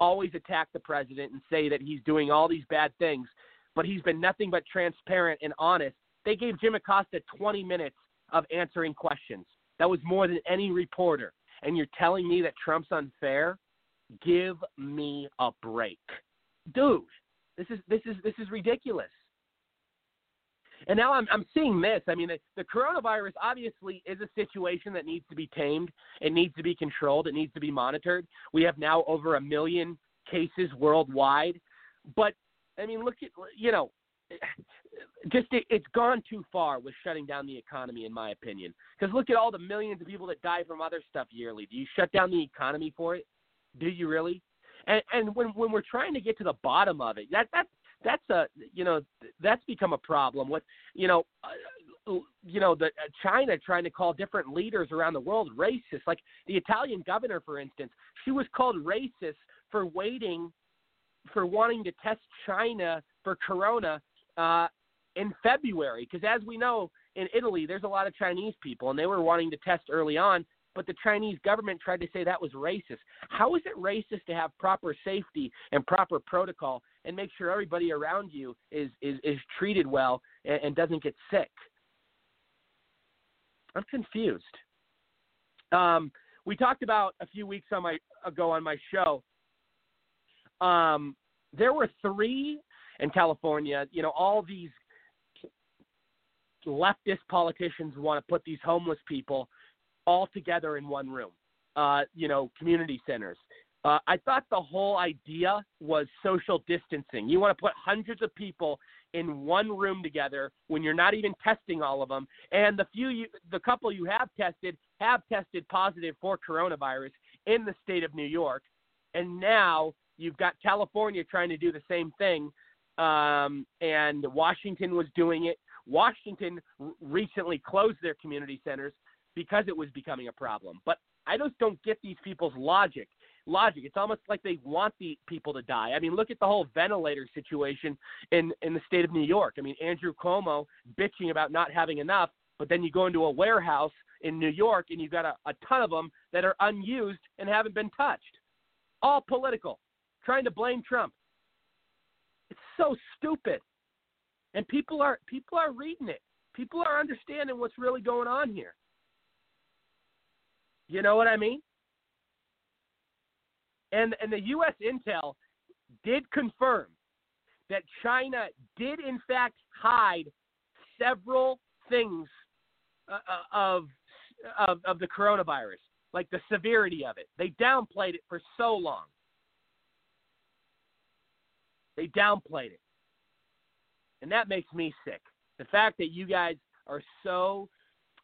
always attack the president and say that he's doing all these bad things, but he's been nothing but transparent and honest. They gave Jim Acosta 20 minutes of answering questions. That was more than any reporter. And you're telling me that Trump's unfair? Give me a break. Dude, this is ridiculous. And now I'm seeing this. The coronavirus obviously is a situation that needs to be tamed. It needs to be controlled. It needs to be monitored. We have now over 1 million cases worldwide. But, look at, just it's gone too far with shutting down the economy, in my opinion. Because look at all the millions of people that die from other stuff yearly. Do you shut down the economy for it? Do you really? And when we're trying to get to the bottom of it, that's become a problem with the China trying to call different leaders around the world racist. Like the Italian governor, for instance, she was called racist for wanting to test China for corona in February, because as we know, in Italy, there's a lot of Chinese people, and they were wanting to test early on, but the Chinese government tried to say that was racist. How is it racist to have proper safety and proper protocol and make sure everybody around you is treated well and doesn't get sick? I'm confused. We talked about a few weeks ago on my show. There were three in California, all these leftist politicians want to put these homeless people all together in one room, community centers. I thought the whole idea was social distancing. You want to put hundreds of people in one room together when you're not even testing all of them, and the couple you have tested positive for coronavirus in the state of New York, and now you've got California trying to do the same thing, and Washington was doing it. Washington recently closed their community centers because it was becoming a problem. But I just don't get these people's logic. It's almost like they want the people to die. I mean, look at the whole ventilator situation in the state of New York. I mean, Andrew Cuomo bitching about not having enough, but then you go into a warehouse in New York and you've got a ton of them that are unused and haven't been touched. All political, trying to blame Trump. It's so stupid. And people are reading it. People are understanding what's really going on here. You know what I mean? And the U.S. intel did confirm that China did, in fact, hide several things of the coronavirus, like the severity of it. They downplayed it for so long. They downplayed it. And that makes me sick. The fact that you guys are so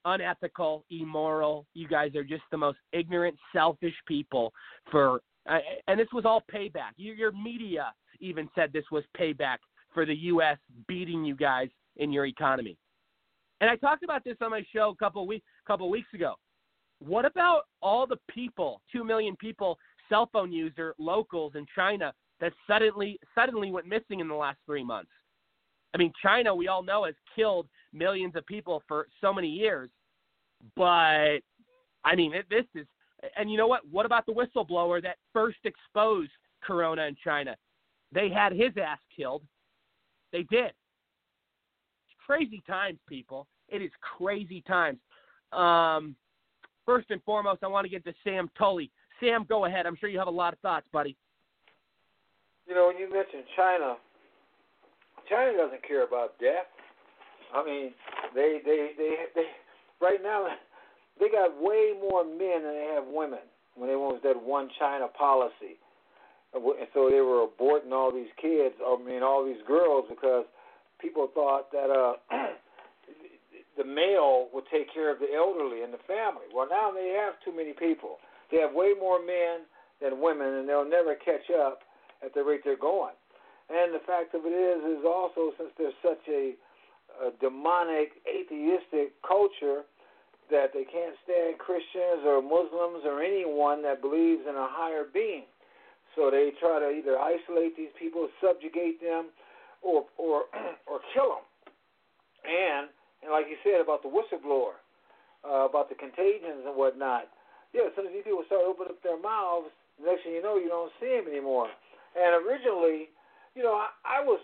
unethical, immoral, you guys are just the most ignorant, selfish people for – and this was all payback. Your media even said this was payback for the U.S. beating you guys in your economy. And I talked about this on my show a couple weeks ago. What about all the people, 2 million people, cell phone user locals in China that suddenly went missing in the last 3 months? I mean, China, we all know, has killed millions of people for so many years. But, I mean, this is... And you know what? What about the whistleblower that first exposed Corona in China? They had his ass killed. They did. It's crazy times, people. It is crazy times. First and foremost, I want to get to Sam Tully. Sam, go ahead. I'm sure you have a lot of thoughts, buddy. You know, when you mentioned China, China doesn't care about death. I mean, they right now... They got way more men than they have women when they went with that one China policy. And so they were aborting all these kids, all these girls, because people thought that the male would take care of the elderly and the family. Well, now they have too many people. They have way more men than women, and they'll never catch up at the rate they're going. And the fact of it is also, since there's such a demonic, atheistic culture, that they can't stand Christians or Muslims or anyone that believes in a higher being. So they try to either isolate these people, subjugate them, or kill them. And like you said about the whistleblower, about the contagions and whatnot, as soon as these people start opening up their mouths, the next thing you know, you don't see them anymore. And originally, I was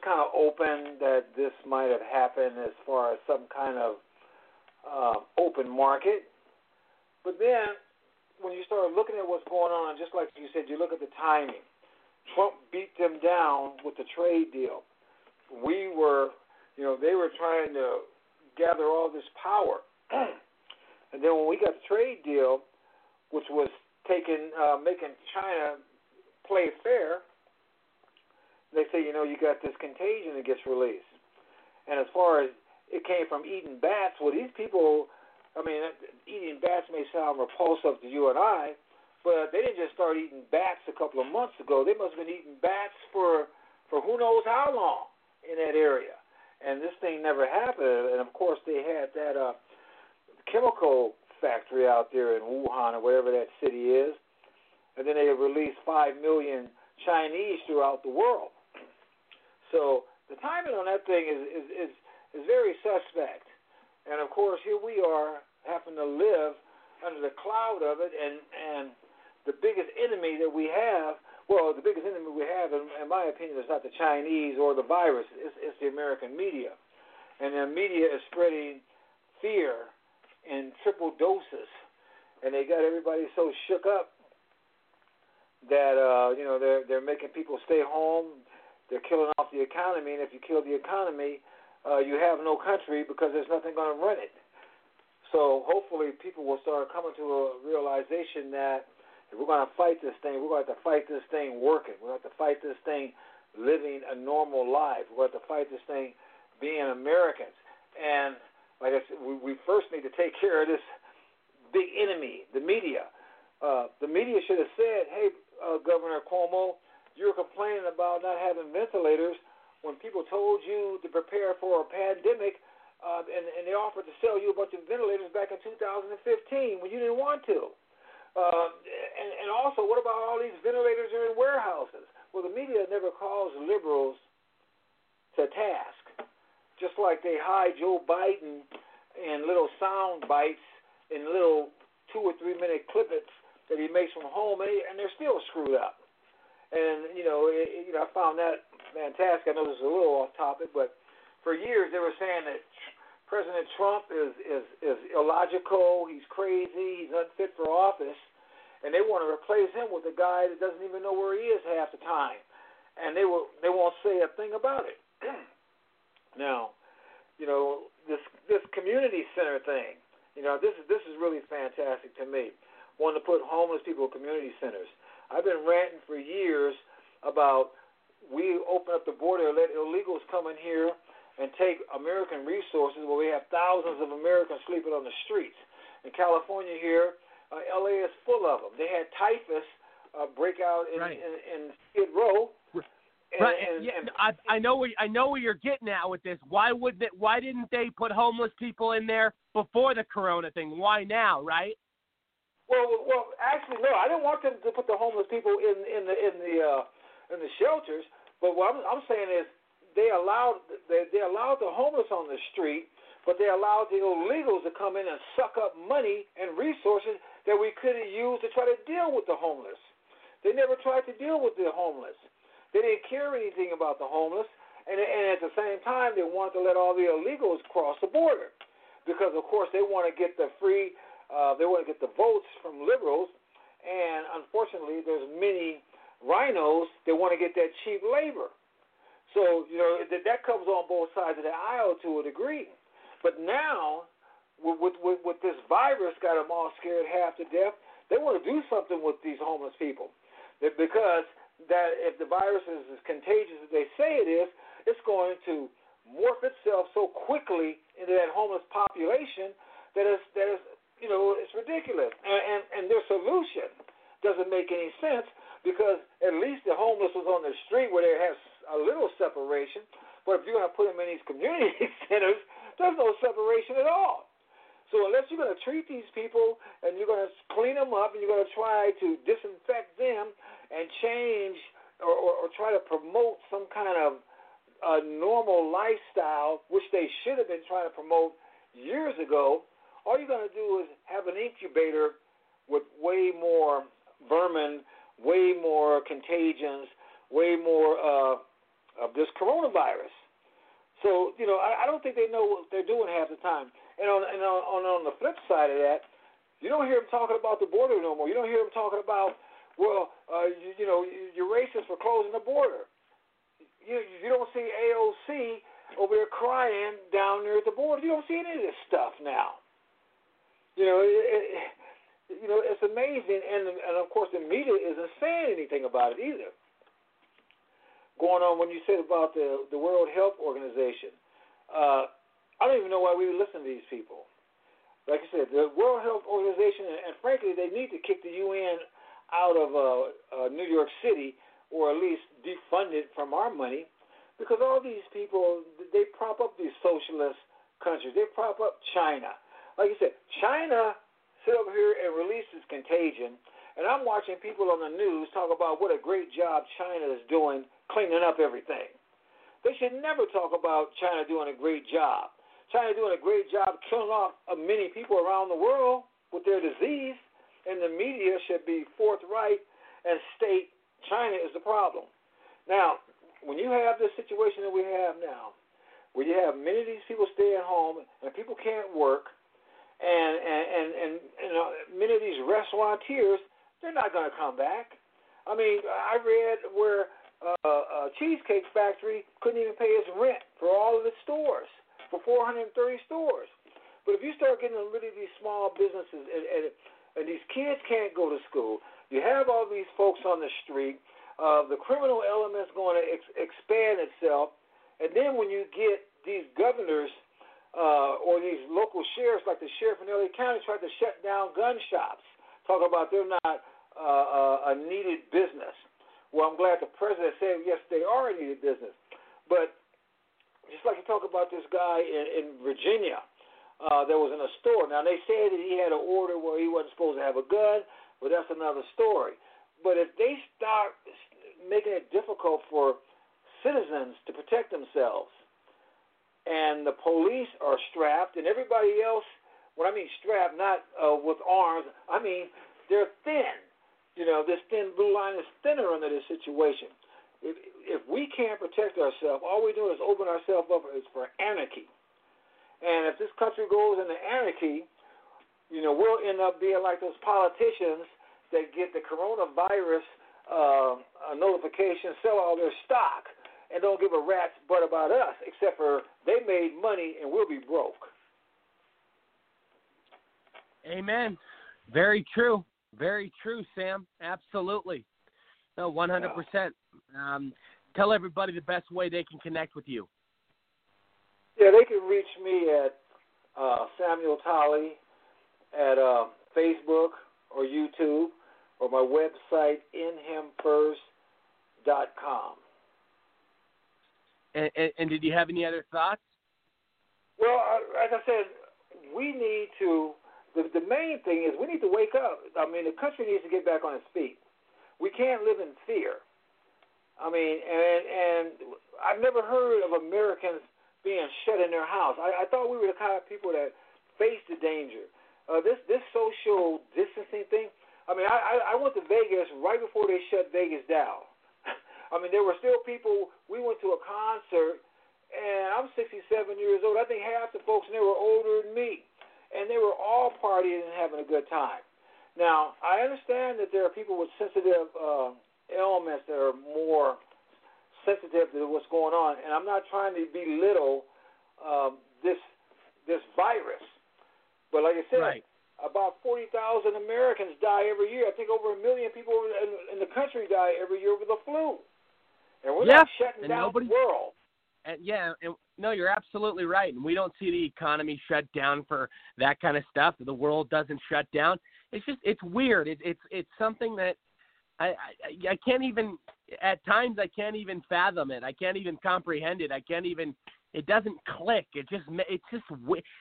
kind of open that this might have happened as far as some kind of open market. But then when you start looking at what's going on, just like you said, you look at the timing. Trump beat them down with the trade deal. They were trying to gather all this power. And then when we got the trade deal, which was making China play fair, they say, you got this contagion that gets released. And as far as it came from eating bats. Well, these people, eating bats may sound repulsive to you and I, but they didn't just start eating bats a couple of months ago. They must have been eating bats for who knows how long in that area. And this thing never happened. And, of course, they had that chemical factory out there in Wuhan or wherever that city is. And then they released 5 million Chinese throughout the world. So the timing on that thing is very suspect. And, of course, here we are having to live under the cloud of it, and the biggest enemy that we have, in my opinion, is not the Chinese or the virus. It's the American media. And the media is spreading fear in triple doses. And they got everybody so shook up that, they're making people stay home. They're killing off the economy. And if you kill the economy, you have no country because there's nothing going to run it. So hopefully people will start coming to a realization that If we're going to fight this thing, we're going to have to fight this thing working. We're going to have to fight this thing living a normal life. We're going to have to fight this thing being Americans. And like I said, we first need to take care of this big enemy, the media. The media should have said, hey, Governor Cuomo, you're complaining about not having ventilators when people told you to prepare for a pandemic, and they offered to sell you a bunch of ventilators back in 2015 when you didn't want to. And also, what about all these ventilators are in warehouses? Well, the media never calls liberals to task, just like they hide Joe Biden in little sound bites, in little 2 or 3 minute clippets that he makes from home, and they're still screwed up. And, you know, I found that fantastic. I know this is a little off topic, but for years they were saying that President Trump is illogical, he's crazy, he's unfit for office, and they want to replace him with a guy that doesn't even know where he is half the time, and they won't say a thing about it. Now, you know, this community center thing, you know, this is really fantastic to me, wanting to put homeless people in community centers. I've been ranting for years about we open up the border and let illegals come in here and take American resources where we have thousands of Americans sleeping on the streets. In California here, L.A. is full of them. They had typhus break out in Skid Row. Right. I know where you're getting at with this. Why didn't they put homeless people in there before the corona thing? Why now, right? Well, actually, no. I didn't want them to put the homeless people in the shelters. But what I'm saying is, They allowed the homeless on the street, but they allowed the illegals to come in and suck up money and resources that we could have used to try to deal with the homeless. They never tried to deal with the homeless. They didn't care anything about the homeless, and at the same time, they wanted to let all the illegals cross the border because, of course, they want to get the votes from liberals, and unfortunately, there's many rhinos that want to get that cheap labor. So, you know, that comes on both sides of the aisle to a degree. But now, with this virus got them all scared half to death, they want to do something with these homeless people. Because that if the virus is as contagious as they say it is, it's going to morph itself so quickly into that homeless population that is you know, it's ridiculous. And their solution doesn't make any sense because at least the homeless was on the street where they have a little separation, but if you're going to put them in these community centers, there's no separation at all. So unless you're going to treat these people and you're going to clean them up and you're going to try to disinfect them and change or try to promote some kind of normal lifestyle, which they should have been trying to promote years ago, all you're going to do is have an incubator with way more vermin, way more contagions, way more of this coronavirus. So, you know, I don't think they know what they're doing half the time. And on the flip side of that, you don't hear them talking about the border no more. You don't hear them talking about, well, you're racist for closing the border. You don't see AOC over there crying down near the border. You don't see any of this stuff now. You know, it's amazing. And, of course, the media isn't saying anything about it either. Going on when you said about the World Health Organization. I don't even know why we listen to these people. Like I said, the World Health Organization, and frankly, they need to kick the UN out of New York City or at least defund it from our money because all these people, they prop up these socialist countries. They prop up China. Like I said, China sit over here and releases contagion, and I'm watching people on the news talk about what a great job China is doing cleaning up everything. They should never talk about China doing a great job. China doing a great job killing off many people around the world with their disease, and the media should be forthright and state China is the problem. Now, when you have this situation that we have now, where you have many of these people stay at home and people can't work, and many of these restaurateurs, they're not going to come back. I mean, I read where Cheesecake Factory couldn't even pay its rent for all of its stores, for 430 stores. But if you start getting rid of these small businesses and these kids can't go to school, You have all these folks on the street. The criminal element's going to expand itself. And then when you get these governors or these local sheriffs, like the sheriff in L.A. County, tried to shut down gun shops, talk about they're not a needed business. Well, I'm glad the president said, yes, they are a needed business. But just like you talk about this guy in Virginia that was in a store. Now, they said that he had an order where he wasn't supposed to have a gun, but that's another story. But if they start making it difficult for citizens to protect themselves, and the police are strapped, and everybody else, when I mean strapped, not with arms, I mean they're thin. You know, this thin blue line is thinner under this situation. If we can't protect ourselves, all we're doing is open ourselves up is for anarchy. And if this country goes into anarchy, you know, we'll end up being like those politicians that get the coronavirus notification, sell all their stock, and don't give a rat's butt about us, except for they made money and we'll be broke. Amen. Very true. Very true, Sam. Absolutely. No, 100%. Tell everybody the best way they can connect with you. Yeah, they can reach me at Samuel Tully at Facebook or YouTube or my website, inhimfirst.com. And did you have any other thoughts? Well, like I said, we need to, the main thing is we need to wake up. I mean, the country needs to get back on its feet. We can't live in fear. I mean, and I've never heard of Americans being shut in their house. I thought we were the kind of people that face the danger. This social distancing thing, I mean, I went to Vegas right before they shut Vegas down. I mean, there were still people. We went to a concert, and I'm 67 years old. I think half the folks in there were older than me, and they were all partying and having a good time. Now, I understand that there are people with sensitive ailments that are more sensitive to what's going on, and I'm not trying to belittle this virus. But like I said, right. About 40,000 Americans die every year. I think over 1 million people in the country die every year with the flu. And we're not shutting down the world. And no, you're absolutely right. And we don't see the economy shut down for that kind of stuff. The world doesn't shut down. It's just, it's weird. It's something that I can't even, at times I can't even fathom it. I can't even comprehend it. I can't even, it doesn't click. It's just,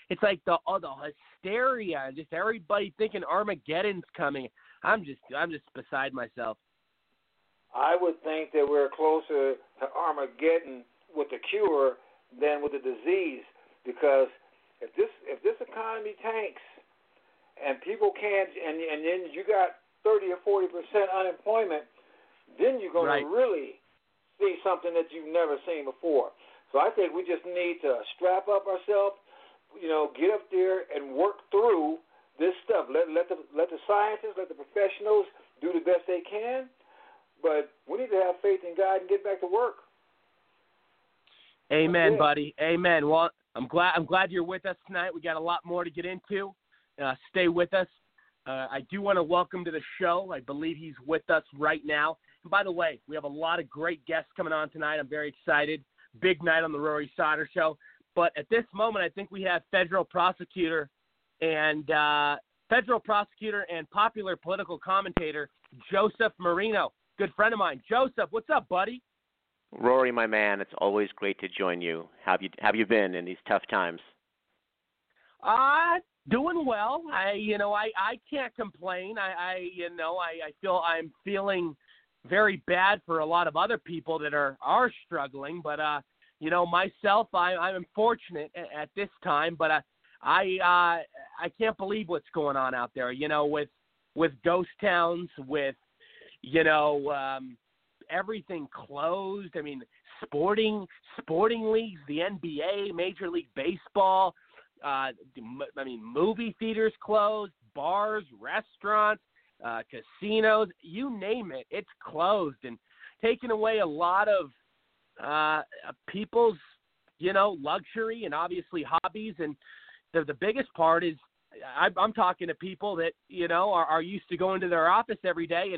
it's like the hysteria. Just everybody thinking Armageddon's coming. I'm just beside myself. I would think that we're closer to Armageddon with the cure than with the disease, because if this economy tanks and people can't, and then you got 30 or 40% unemployment, then you're going to really see something that you've never seen before. So I think we just need to strap up ourselves, you know, get up there and work through this stuff. Let the scientists, let the professionals do the best they can. But we need to have faith in God and get back to work. Amen, buddy. Amen. Well, I'm glad you're with us tonight. We got a lot more to get into. Stay with us. I do want to welcome to the show. I believe he's with us right now. And by the way, we have a lot of great guests coming on tonight. I'm very excited. Big night on the Rory Sauter Show. But at this moment, I think we have federal prosecutor and popular political commentator Joseph Moreno, good friend of mine. Joseph, what's up, buddy? Rory, my man, it's always great to join you. Have you been in these tough times? Doing well. I can't complain. I feel I'm feeling very bad for a lot of other people that are struggling, but myself, I'm fortunate at this time, but I can't believe what's going on out there. You know, with ghost towns, with everything closed. I mean, sporting leagues, the NBA, Major League Baseball. Movie theaters closed, bars, restaurants, casinos, you name it. It's closed and taking away a lot of people's, luxury and obviously hobbies. And the biggest part is I'm talking to people that, you know, are used to going to their office every day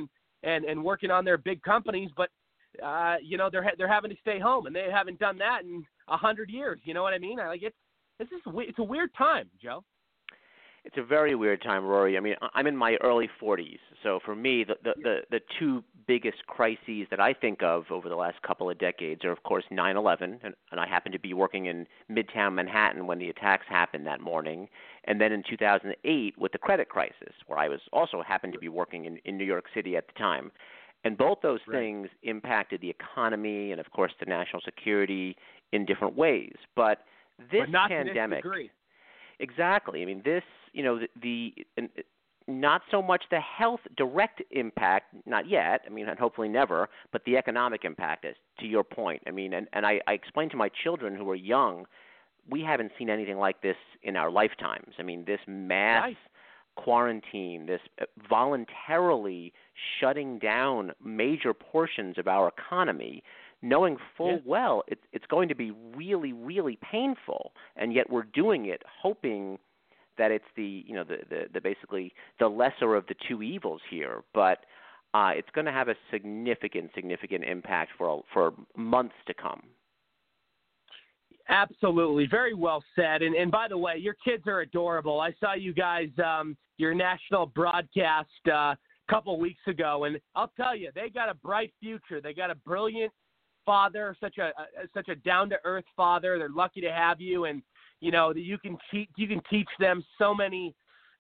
and working on their big companies, but, you know, they're having to stay home, and they haven't done that in 100 years. You know what I mean? Like it's a weird time, Joe. It's a very weird time, Rory. I mean, I'm in my early 40s, so for me, the two biggest crises that I think of over the last couple of decades are, of course, 9/11, and I happened to be working in Midtown Manhattan when the attacks happened that morning, and then in 2008 with the credit crisis, where I was also happened to be working in New York City at the time. And both those things impacted the economy and, of course, the national security in different ways. But this pandemic— to this degree. Exactly. I mean, this, you know, the not so much the health direct impact, not yet, I mean, and hopefully never, but the economic impact is, to your point. I mean, and I explained to my children who are young, we haven't seen anything like this in our lifetimes. I mean, this mass quarantine, this voluntarily shutting down major portions of our economy, knowing full well it's going to be really, really painful, and yet we're doing it hoping that it's the, you know, the basically the lesser of the two evils here. But it's going to have a significant impact for months to come. Absolutely. Very well said. And by the way, your kids are adorable. I saw you guys, your national broadcast couple weeks ago, and I'll tell you, they got a bright future. They got a brilliant father, such a down-to-earth father. They're lucky to have you, and you know that you can teach them so many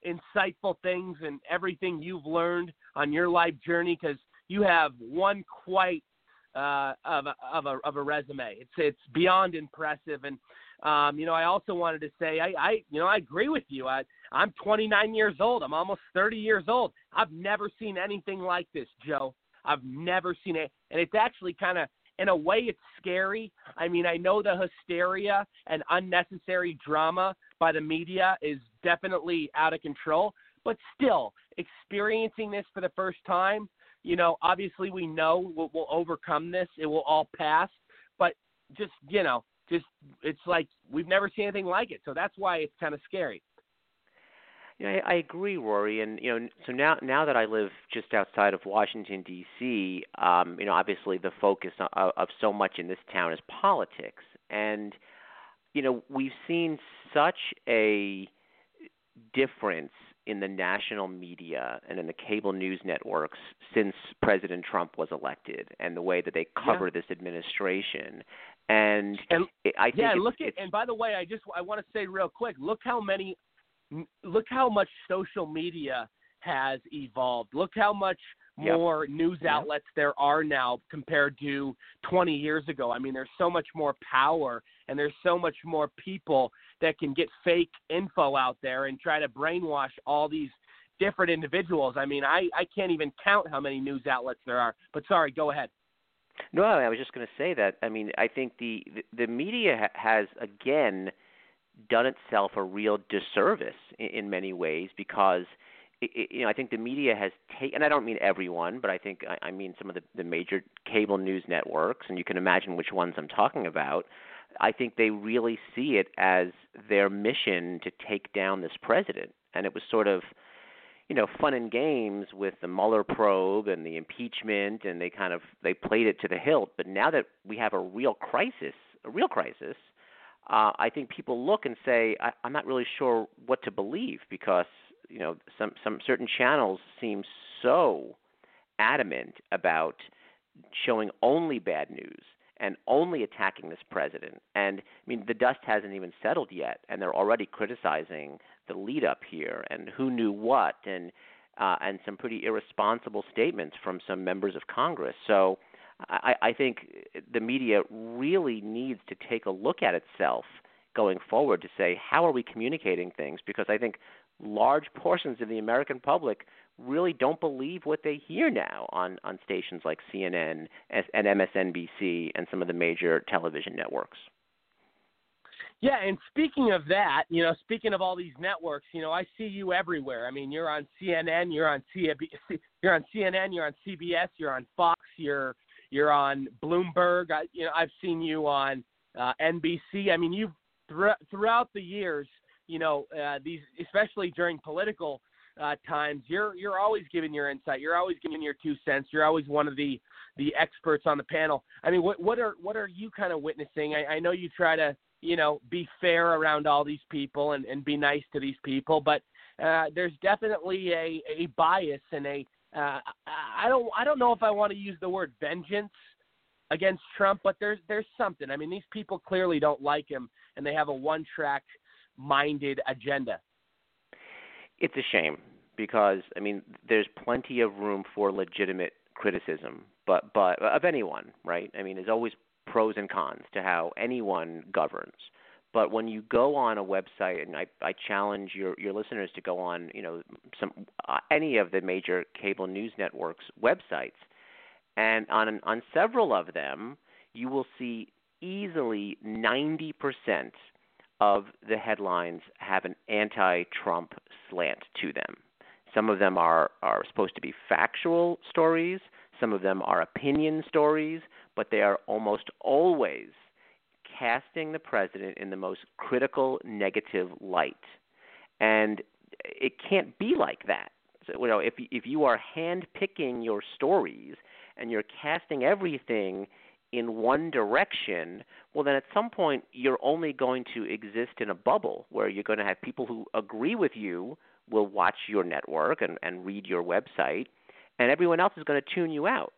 insightful things and everything you've learned on your life journey, because you have one quite of a resume. It's beyond impressive. And you know, I also wanted to say I agree with you. I'm 29 years old. I'm almost 30 years old. I've never seen anything like this, Joe. I've never seen it, and it's actually kind of— in a way, it's scary. I mean, I know the hysteria and unnecessary drama by the media is definitely out of control, but still, experiencing this for the first time, you know, obviously we know we'll overcome this. It will all pass, but just, you know, it's like we've never seen anything like it, so that's why it's kind of scary. You know, I agree, Rory, and you know, so now that I live just outside of Washington D.C., you know, obviously the focus of so much in this town is politics, and you know, we've seen such a difference in the national media and in the cable news networks since President Trump was elected, and the way that they cover this administration. And I think and by the way, I want to say real quick, look how much social media has evolved. Look how much more news outlets there are now compared to 20 years ago. I mean, there's so much more power, and there's so much more people that can get fake info out there and try to brainwash all these different individuals. I mean, I can't even count how many news outlets there are. But sorry, go ahead. No, I was just going to say that. I mean, I think the media has, again, done itself a real disservice in many ways, because you know, I think the media has taken— and I don't mean everyone, but I think I mean some of the major cable news networks, and you can imagine which ones I'm talking about. I think they really see it as their mission to take down this president, and it was sort of, you know, fun and games with the Mueller probe and the impeachment, and they played it to the hilt. But now that we have a real crisis. I think people look and say, I'm not really sure what to believe, because you know, some certain channels seem so adamant about showing only bad news and only attacking this president. And I mean, the dust hasn't even settled yet, and they're already criticizing the lead up here and who knew what, and some pretty irresponsible statements from some members of Congress. So I think the media really needs to take a look at itself going forward to say, how are we communicating things? Because I think large portions of the American public really don't believe what they hear now on stations like CNN and MSNBC and some of the major television networks. Yeah, and speaking of that, you know, speaking of all these networks, you know, I see you everywhere. I mean, you're on CNN, you're on CBS, you're on Fox, you're on Bloomberg. I've seen you on NBC. I mean, you've throughout the years, you know, these, especially during political times, you're always giving your insight. You're always giving your 2 cents. You're always one of the experts on the panel. I mean, what are you kind of witnessing? I know you try to, you know, be fair around all these people and be nice to these people, but there's definitely a bias and a I don't know if I want to use the word vengeance against Trump, but there's something. I mean, these people clearly don't like him, and they have a one-track minded agenda. It's a shame because, I mean, there's plenty of room for legitimate criticism, but of anyone, right? I mean, there's always pros and cons to how anyone governs. But when you go on a website, and I challenge your listeners to go on, you know, any of the major cable news networks' websites, and on several of them, you will see easily 90% of the headlines have an anti-Trump slant to them. Some of them are supposed to be factual stories. Some of them are opinion stories, but they are almost always casting the president in the most critical, negative light. And it can't be like that. So, you know, if you are handpicking your stories and you're casting everything in one direction, well, then at some point you're only going to exist in a bubble where you're going to have people who agree with you will watch your network and read your website, and everyone else is going to tune you out.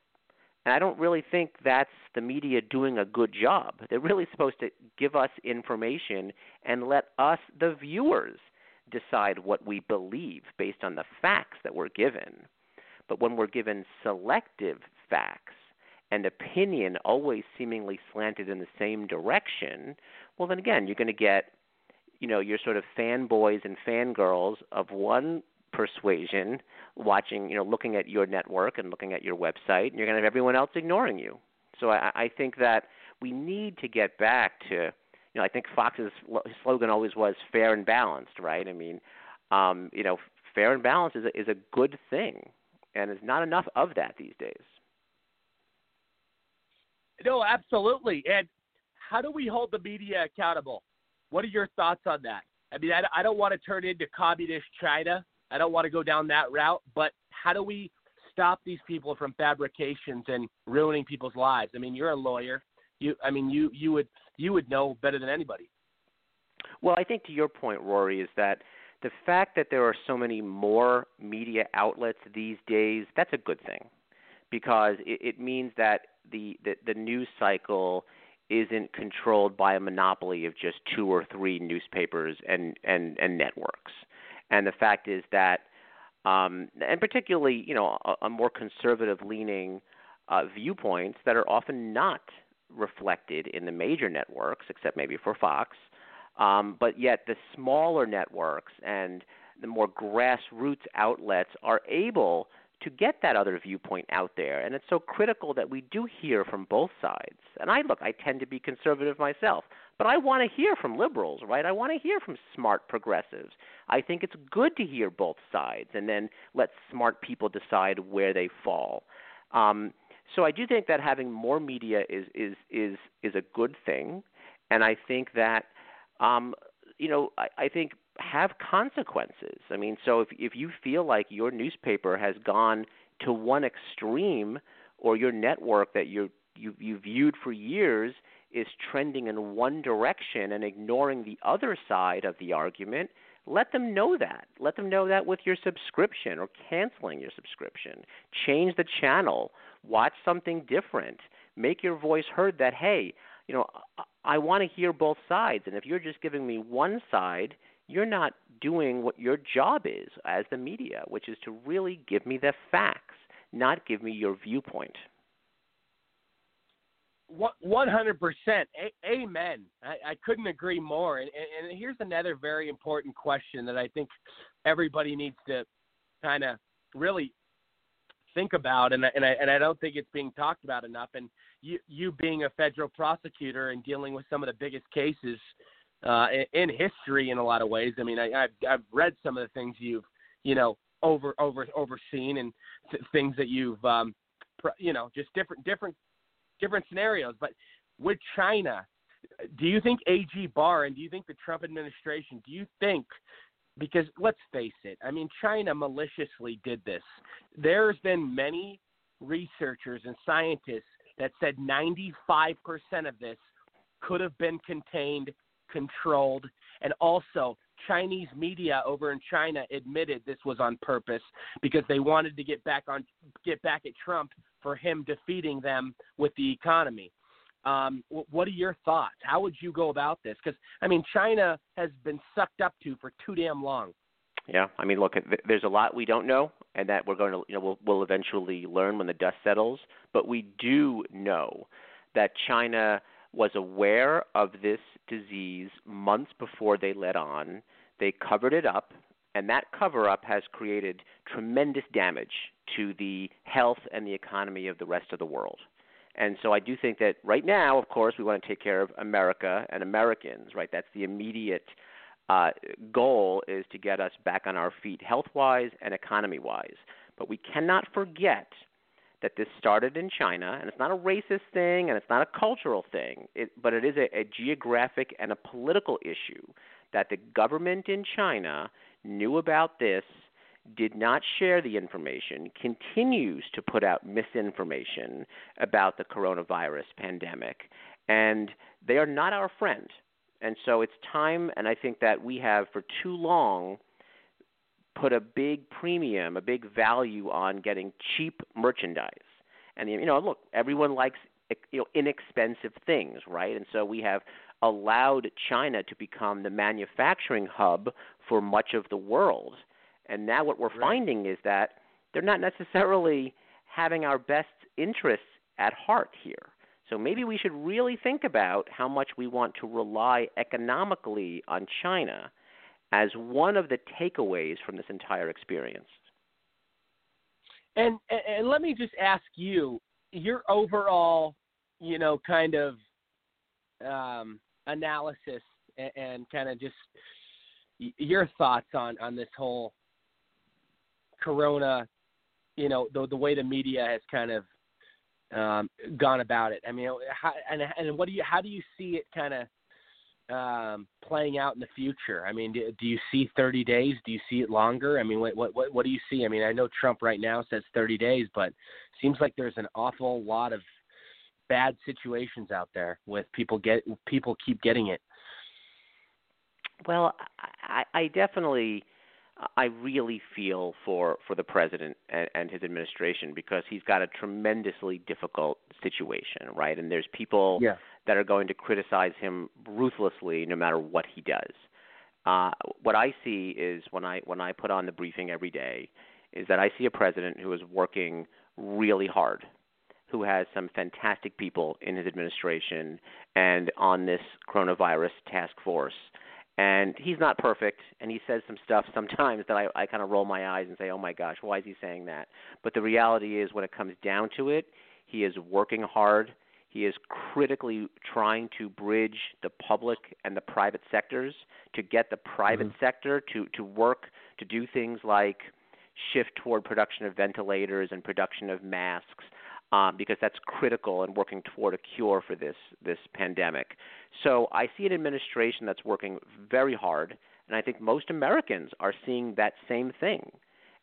And I don't really think that's the media doing a good job. They're really supposed to give us information and let us, the viewers, decide what we believe based on the facts that we're given. But when we're given selective facts and opinion always seemingly slanted in the same direction, well, then again, you're going to get, you know, your sort of fanboys and fangirls of one persuasion watching, you know, looking at your network and looking at your website, and you're going to have everyone else ignoring you. So I think that we need to get back to, you know, I think Fox's slogan always was fair and balanced, right? I mean, you know, fair and balanced is a good thing, and there's not enough of that these days. No, absolutely. And how do we hold the media accountable? What are your thoughts on that? I mean, I don't want to turn into communist China. I don't want to go down that route, but how do we stop these people from fabrications and ruining people's lives? I mean, you're a lawyer. You would know better than anybody. Well, I think to your point, Rory, is that the fact that there are so many more media outlets these days, that's a good thing, because it means that the news cycle isn't controlled by a monopoly of just 2 or 3 newspapers and networks. And the fact is that, and particularly, you know, a more conservative-leaning viewpoints that are often not reflected in the major networks, except maybe for Fox, but yet the smaller networks and the more grassroots outlets are able to get that other viewpoint out there. And it's so critical that we do hear from both sides. And I tend to be conservative myself, but I want to hear from liberals, right? I want to hear from smart progressives. I think it's good to hear both sides and then let smart people decide where they fall. So I do think that having more media is a good thing. And I think that, you know, I think have consequences. I mean, so if you feel like your newspaper has gone to one extreme, or your network that you viewed for years is trending in one direction and ignoring the other side of the argument, let them know that. Let them know that with your subscription or canceling your subscription. Change the channel. Watch something different. Make your voice heard that, hey, you know, I want to hear both sides. And if you're just giving me one side, you're not doing what your job is as the media, which is to really give me the facts, not give me your viewpoint. 100%. Amen. I couldn't agree more. And here's another very important question that I think everybody needs to kind of really think about, and I don't think it's being talked about enough. And you being a federal prosecutor and dealing with some of the biggest cases in history in a lot of ways. I mean, I've read some of the things you've, you know, overseen and things that you've, you know, just different scenarios. But with China, Do you think AG Barr and do you think the Trump administration, do you think, because let's face it, I mean, China maliciously did this. There's been many researchers and scientists that said 95% of this could have been contained, controlled, and also Chinese media over in China admitted this was on purpose because they wanted to get back at Trump for him defeating them with the economy. What are your thoughts? How would you go about this? Because, I mean, China has been sucked up to for too damn long. Yeah. I mean, look, there's a lot we don't know and that we're going to, you know, we'll eventually learn when the dust settles. But we do know that China was aware of this disease months before they let on. They covered it up, and that cover-up has created tremendous damage to the health and the economy of the rest of the world. And so I do think that right now, of course, we want to take care of America and Americans, right? That's the immediate goal, is to get us back on our feet health-wise and economy-wise. But we cannot forget that this started in China, and it's not a racist thing and it's not a cultural thing, but it is a geographic and a political issue that the government in China knew about this, did not share the information, continues to put out misinformation about the coronavirus pandemic, and they are not our friend. And so it's time, and I think that we have for too long put a big premium, a big value on getting cheap merchandise. And, you know, look, everyone likes, you know, inexpensive things, right? And so we have allowed China to become the manufacturing hub for much of the world. And now what we're finding is that they're not necessarily having our best interests at heart here. So maybe we should really think about how much we want to rely economically on China as one of the takeaways from this entire experience. And let me just ask you, your overall, you know, kind of analysis and kind of just your thoughts on this whole corona, you know, the way the media has kind of gone about it. I mean, how do you see it kind of playing out in the future? I mean, do you see 30 days? Do you see it longer? I mean, what do you see? I mean, I know Trump right now says 30 days, but it seems like there's an awful lot of bad situations out there with people keep getting it. Well, I definitely, I really feel for the president and his administration, because he's got a tremendously difficult situation, right? And there's people that are going to criticize him ruthlessly no matter what he does. What I see is when I put on the briefing every day is that I see a president who is working really hard, who has some fantastic people in his administration and on this coronavirus task force. And he's not perfect, and he says some stuff sometimes that I kind of roll my eyes and say, oh, my gosh, why is he saying that? But the reality is when it comes down to it, he is working hard. He is critically trying to bridge the public and the private sectors, to get the private sector to work, to do things like shift toward production of ventilators and production of masks, because that's critical in working toward a cure for this pandemic. So I see an administration that's working very hard, and I think most Americans are seeing that same thing.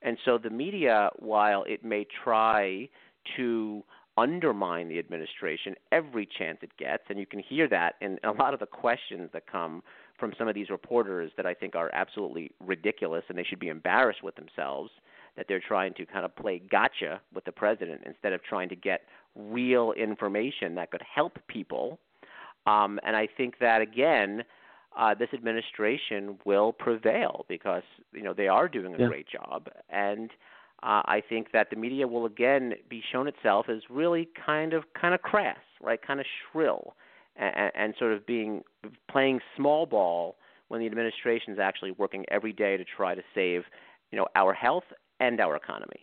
And so the media, while it may try to undermine the administration every chance it gets, and you can hear that in a lot of the questions that come from some of these reporters that I think are absolutely ridiculous, and they should be embarrassed with themselves, that they're trying to kind of play gotcha with the president instead of trying to get real information that could help people. And I think that, again, this administration will prevail because, you know, they are doing a great job. And I think that the media will, again, be shown itself as really kind of crass, right, kind of shrill and sort of playing small ball when the administration is actually working every day to try to save, you know, our health and our economy.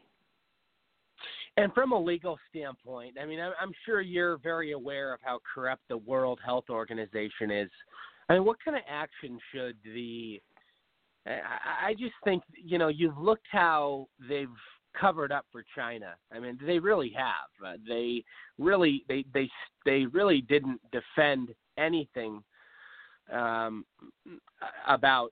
And from a legal standpoint, I mean, I'm sure you're very aware of how corrupt the World Health Organization is. I mean, what kind of action should I just think, you know, you've looked how they've covered up for China. I mean, they really have. They really didn't defend anything about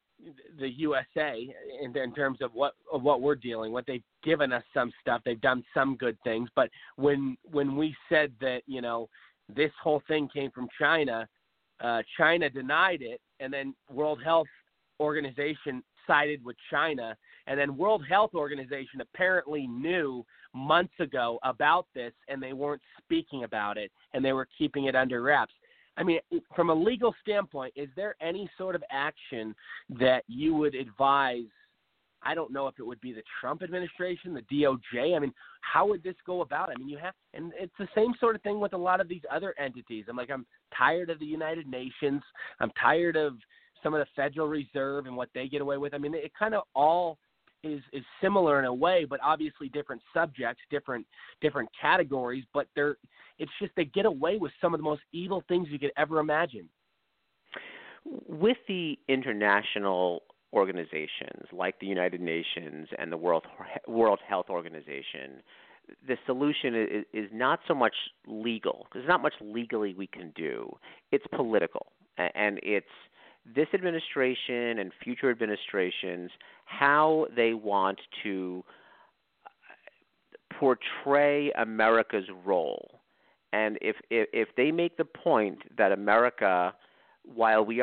the USA in terms of what we're dealing with. They've given us some stuff. They've done some good things. But when we said that, you know, this whole thing came from China, China denied it, and then World Health Organization sided with China, and then World Health Organization apparently knew months ago about this, and they weren't speaking about it, and they were keeping it under wraps. I mean, from a legal standpoint, is there any sort of action that you would advise? I don't know if it would be the Trump administration, the DOJ. I mean, how would this go about? I mean, you have, and it's the same sort of thing with a lot of these other entities. I'm tired of the United Nations. I'm tired of some of the Federal Reserve and what they get away with. I mean, it kind of all is similar in a way, but obviously different subjects, different categories. But it's just they get away with some of the most evil things you could ever imagine. With the international organizations like the United Nations and the World Health Organization, the solution is not so much legal. There's not much legally we can do. It's political, and it's this administration and future administrations, how they want to portray America's role. And if they make the point that America, while we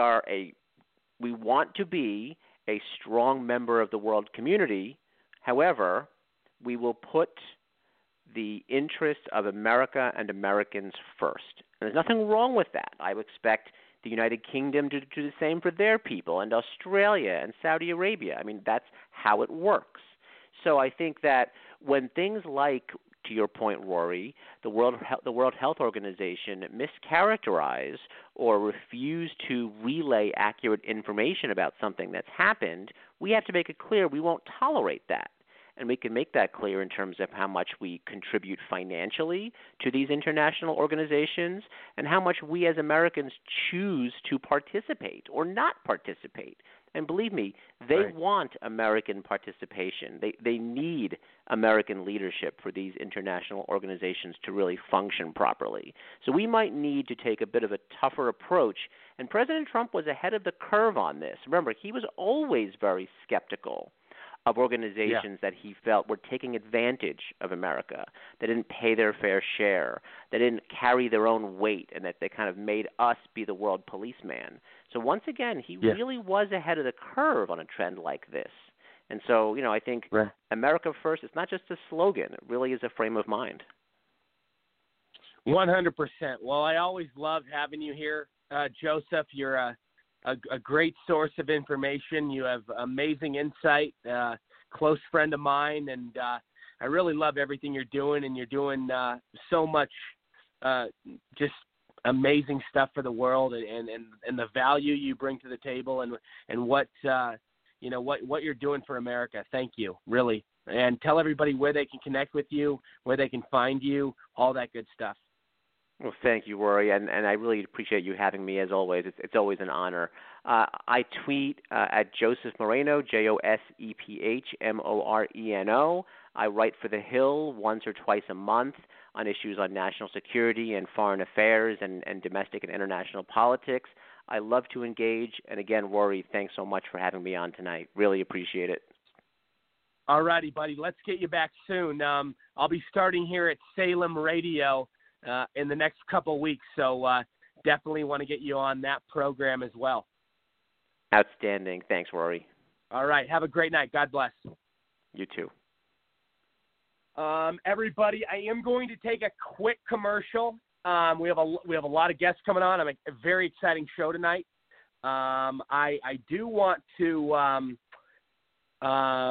want to be a strong member of the world community, however, we will put the interests of America and Americans first. And there's nothing wrong with that. I would expect the United Kingdom to do the same for their people, and Australia and Saudi Arabia. I mean, that's how it works. So I think that when things like, to your point, Rory, the World Health Organization mischaracterize or refuse to relay accurate information about something that's happened, we have to make it clear we won't tolerate that. And we can make that clear in terms of how much we contribute financially to these international organizations and how much we as Americans choose to participate or not participate. And believe me, they want American participation. They need American leadership for these international organizations to really function properly. So we might need to take a bit of a tougher approach. And President Trump was ahead of the curve on this. Remember, he was always very skeptical of organizations that he felt were taking advantage of America, that didn't pay their fair share, that didn't carry their own weight, and that they kind of made us be the world policeman. So once again, he really was ahead of the curve on a trend like this. And so, you know, I think America First, it's not just a slogan. It really is a frame of mind. 100%. Well, I always loved having you here, Joseph. You're a great source of information. You have amazing insight, close friend of mine, and I really love everything you're doing, and you're doing so much just amazing stuff for the world, and the value you bring to the table, and what you know what you're doing for America. Thank you, really. And tell everybody where they can connect with you, where they can find you, all that good stuff. Well, thank you, Rory, and I really appreciate you having me, as always. It's always an honor. I tweet at Joseph Moreno, JosephMoreno. I write for The Hill once or twice a month on issues on national security and foreign affairs and domestic and international politics. I love to engage, and again, Rory, thanks so much for having me on tonight. Really appreciate it. All righty, buddy. Let's get you back soon. I'll be starting here at Salem Radio in the next couple weeks, so definitely want to get you on that program as well. Outstanding. Thanks, Rory. All right. Have a great night. God bless. You too. Everybody, I am going to take a quick commercial. We have a lot of guests coming on. I'm a very exciting show tonight. I do want to I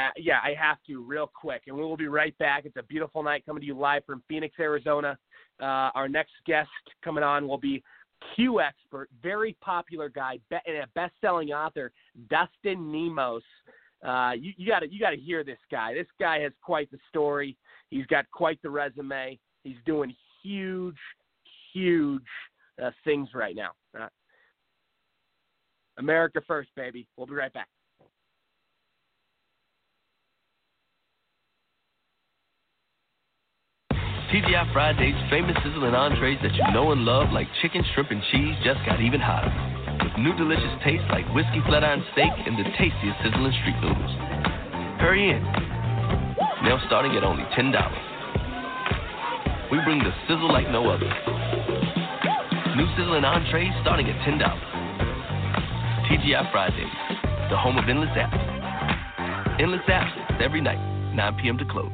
have to real quick, and we will be right back. It's a beautiful night coming to you live from Phoenix, Arizona. Our next guest coming on will be Q expert, very popular guy, and a best-selling author, Dustin Nemos. You got to hear this guy. This guy has quite the story. He's got quite the resume. He's doing huge things right now. America First, baby. We'll be right back. TGI Fridays' famous sizzling entrees that you know and love, like chicken, shrimp, and cheese, just got even hotter. With new delicious tastes like whiskey flat-iron steak and the tastiest sizzling street noodles. Hurry in. Now starting at only $10. We bring the sizzle like no other. New sizzling entrees starting at $10. TGI Fridays, the home of Endless Apps. Endless Apps every night, 9 p.m. to close.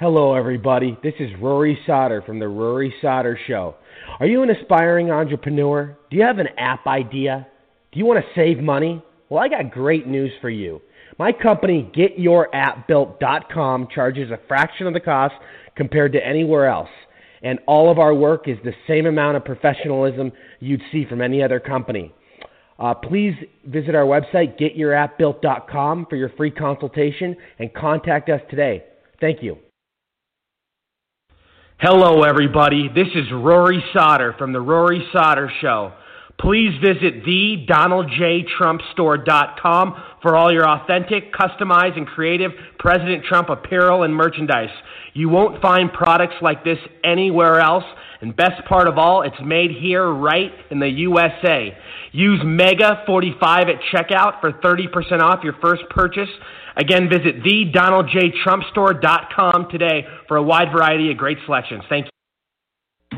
Hello, everybody. This is Rory Sauter from The Rory Sauter Show. Are you an aspiring entrepreneur? Do you have an app idea? Do you want to save money? Well, I got great news for you. My company, GetYourAppBuilt.com, charges a fraction of the cost compared to anywhere else. And all of our work is the same amount of professionalism you'd see from any other company. Please visit our website, GetYourAppBuilt.com, for your free consultation and contact us today. Thank you. Hello, everybody. This is Rory Sauter from The Rory Sauter Show. Please visit thedonaldjtrumpstore.com for all your authentic, customized, and creative President Trump apparel and merchandise. You won't find products like this anywhere else, and best part of all, it's made here right in the USA. Use MEGA45 at checkout for 30% off your first purchase. Again, visit thedonaldjtrumpstore.com today for a wide variety of great selections. Thank you.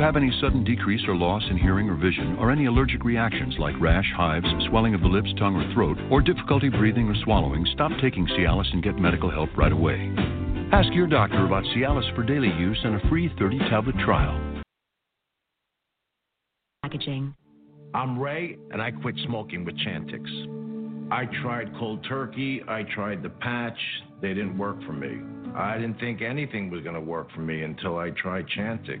have any sudden decrease or loss in hearing or vision, or any allergic reactions like rash, hives, swelling of the lips, tongue, or throat, or difficulty breathing or swallowing, stop taking Cialis and get medical help right away. Ask your doctor about Cialis for daily use and a free 30-tablet trial. Packaging. I'm Ray, and I quit smoking with Chantix. I tried cold turkey, I tried the patch, they didn't work for me. I didn't think anything was going to work for me until I tried Chantix.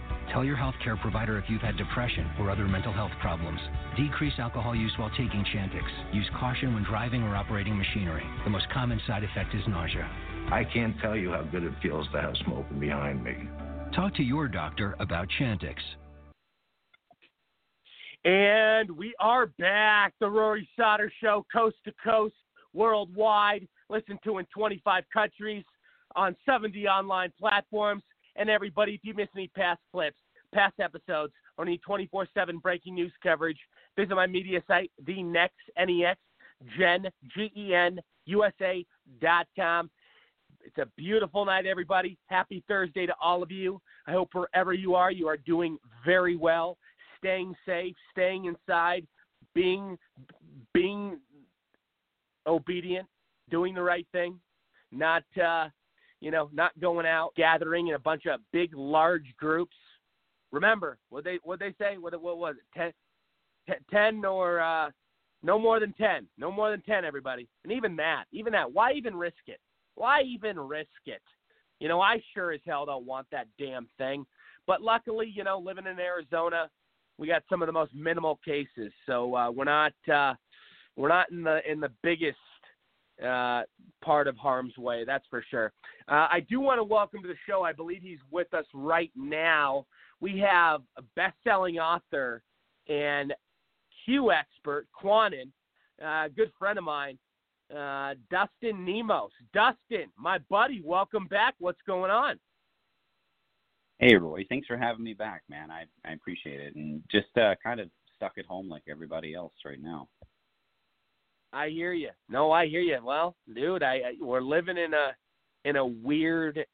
Tell your healthcare provider if you've had depression or other mental health problems. Decrease alcohol use while taking Chantix. Use caution when driving or operating machinery. The most common side effect is nausea. I can't tell you how good it feels to have smoking behind me. Talk to your doctor about Chantix. And we are back. The Rory Sauter Show, coast to coast, worldwide. Listen to in 25 countries on 70 online platforms. And everybody, if you miss any past clips, past episodes, or any 24/7 breaking news coverage, visit my media site, thenextnexgenusa.com. It's a beautiful night, everybody. Happy Thursday to all of you. I hope wherever you are doing very well, staying safe, staying inside, being obedient, doing the right thing, not going out, gathering in a bunch of big, large groups. Remember, what they say? What was it? 10 or no more than 10. No more than 10, everybody. And even that, why even risk it? You know, I sure as hell don't want that damn thing. But luckily, you know, living in Arizona, we got some of the most minimal cases. So we're not in the biggest part of harm's way, that's for sure. I do want to welcome to the show, I believe he's with us right now. We have a best-selling author and Q expert, QAnon, a good friend of mine, Dustin Nemos. Dustin, my buddy, welcome back. What's going on? Hey, Roy. Thanks for having me back, man. I appreciate it. And just kind of stuck at home like everybody else right now. I hear you. No, I hear you. Well, dude, we're living in a weird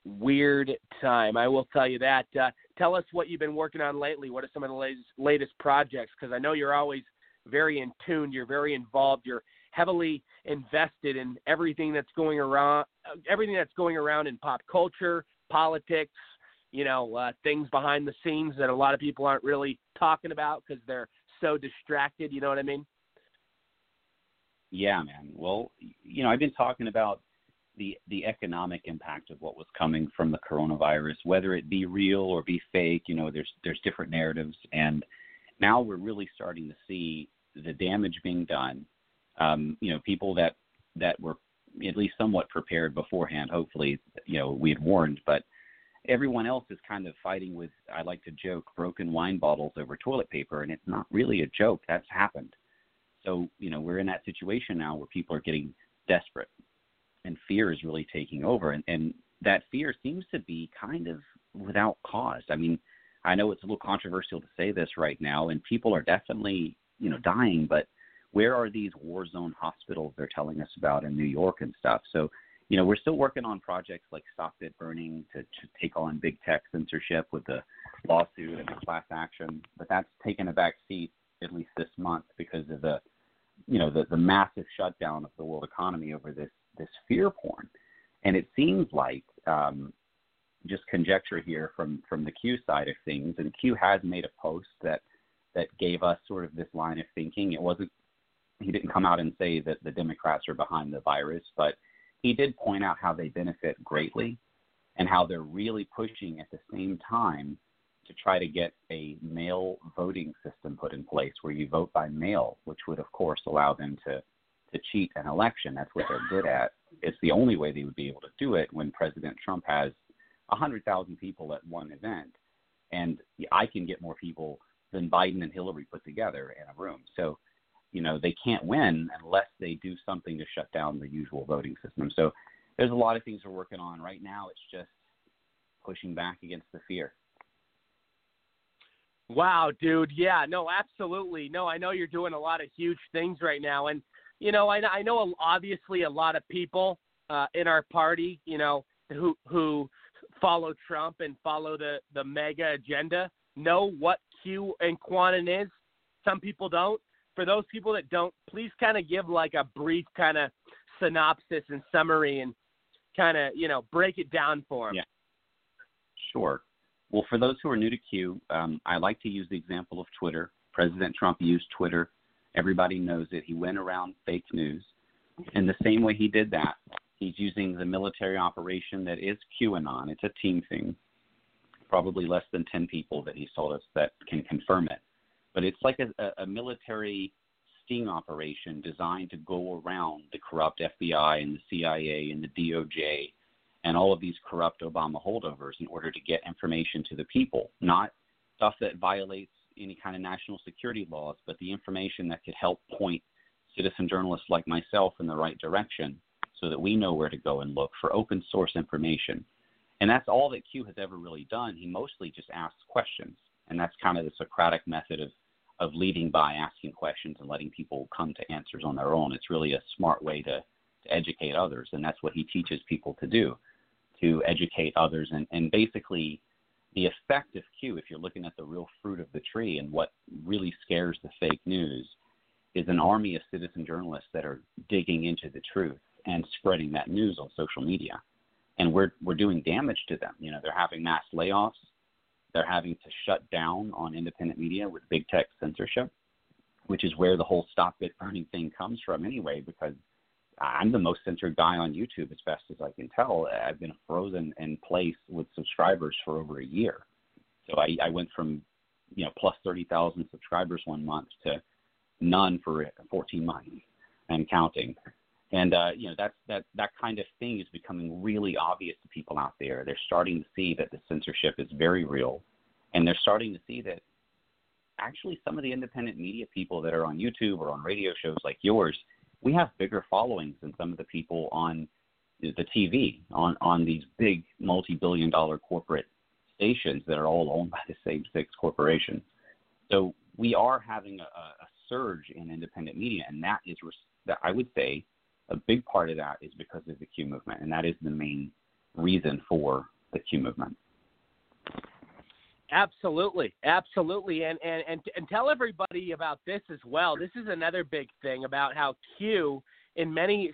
time. I will tell you that. Tell us what you've been working on lately. What are some of the latest projects? Because I know you're always very in tune. You're very involved. You're heavily invested in everything that's going around in pop culture, politics. You know, things behind the scenes that a lot of people aren't really talking about because they're so distracted. You know what I mean? Yeah, man. Well, you know, I've been talking about the economic impact of what was coming from the coronavirus, whether it be real or be fake. You know, there's different narratives, and now we're really starting to see the damage being done. You know, people that were at least somewhat prepared beforehand. Hopefully, you know, we had warned, but everyone else is kind of fighting with, I like to joke, broken wine bottles over toilet paper, and it's not really a joke. That's happened. So, you know, we're in that situation now where people are getting desperate and fear is really taking over. And that fear seems to be kind of without cause. I mean, I know it's a little controversial to say this right now, and people are definitely, you know, dying, but where are these war zone hospitals they're telling us about in New York and stuff? So, you know, we're still working on projects like Stop It Burning to take on big tech censorship with the lawsuit and the class action, but that's taken a back seat at least this month because of the, you know, the massive shutdown of the world economy over this fear porn. And it seems like just conjecture here from the Q side of things, and Q has made a post that gave us sort of this line of thinking. He didn't come out and say that the Democrats are behind the virus, but he did point out how they benefit greatly and how they're really pushing at the same time to try to get a mail voting system put in place where you vote by mail, which would, of course, allow them to cheat an election. That's what they're good at. It's the only way they would be able to do it when President Trump has 100,000 people at one event. And I can get more people than Biden and Hillary put together in a room. So, you know, they can't win unless they do something to shut down the usual voting system. So there's a lot of things we're working on right now. It's just pushing back against the fear. Wow, dude. Yeah, no, absolutely. No, I know you're doing a lot of huge things right now. And, you know, I know obviously a lot of people in our party, you know, who follow Trump and follow the mega agenda know what Q and QAnon is. Some people don't. For those people that don't, please kind of give like a brief kind of synopsis and summary and kind of, you know, break it down for them. Yeah. Sure. Well, for those who are new to Q, I like to use the example of Twitter. President Trump used Twitter. Everybody knows it. He went around fake news. And the same way he did that, he's using the military operation that is QAnon. It's a team thing, probably less than 10 people that he's told us that can confirm it. But it's like a military sting operation designed to go around the corrupt FBI and the CIA and the DOJ and all of these corrupt Obama holdovers in order to get information to the people, not stuff that violates any kind of national security laws, but the information that could help point citizen journalists like myself in the right direction so that we know where to go and look for open source information. And that's all that Q has ever really done. He mostly just asks questions, and that's kind of the Socratic method of leading by asking questions and letting people come to answers on their own. It's really a smart way to educate others, and that's what he teaches people to do, to educate others. And basically the effect of Q, if you're looking at the real fruit of the tree and what really scares the fake news, is an army of citizen journalists that are digging into the truth and spreading that news on social media. And we're doing damage to them. You know, they're having mass layoffs. They're having to shut down on independent media with big tech censorship, which is where the whole Stop It Burning thing comes from anyway, because I'm the most censored guy on YouTube as best as I can tell. I've been frozen in place with subscribers for over a year. So I went from, you know, plus 30,000 subscribers one month to none for 14 months and counting. And, you know, that kind of thing is becoming really obvious to people out there. They're starting to see that the censorship is very real, and they're starting to see that actually some of the independent media people that are on YouTube or on radio shows like yours, we have bigger followings than some of the people on the TV, on these big multi-billion dollar corporate stations that are all owned by the same six corporations. So we are having a surge in independent media, and that is that I would say a big part of that is because of the Q movement, and that is the main reason for the Q movement. Absolutely. Absolutely. And tell everybody about this as well. This is another big thing about how Q, in many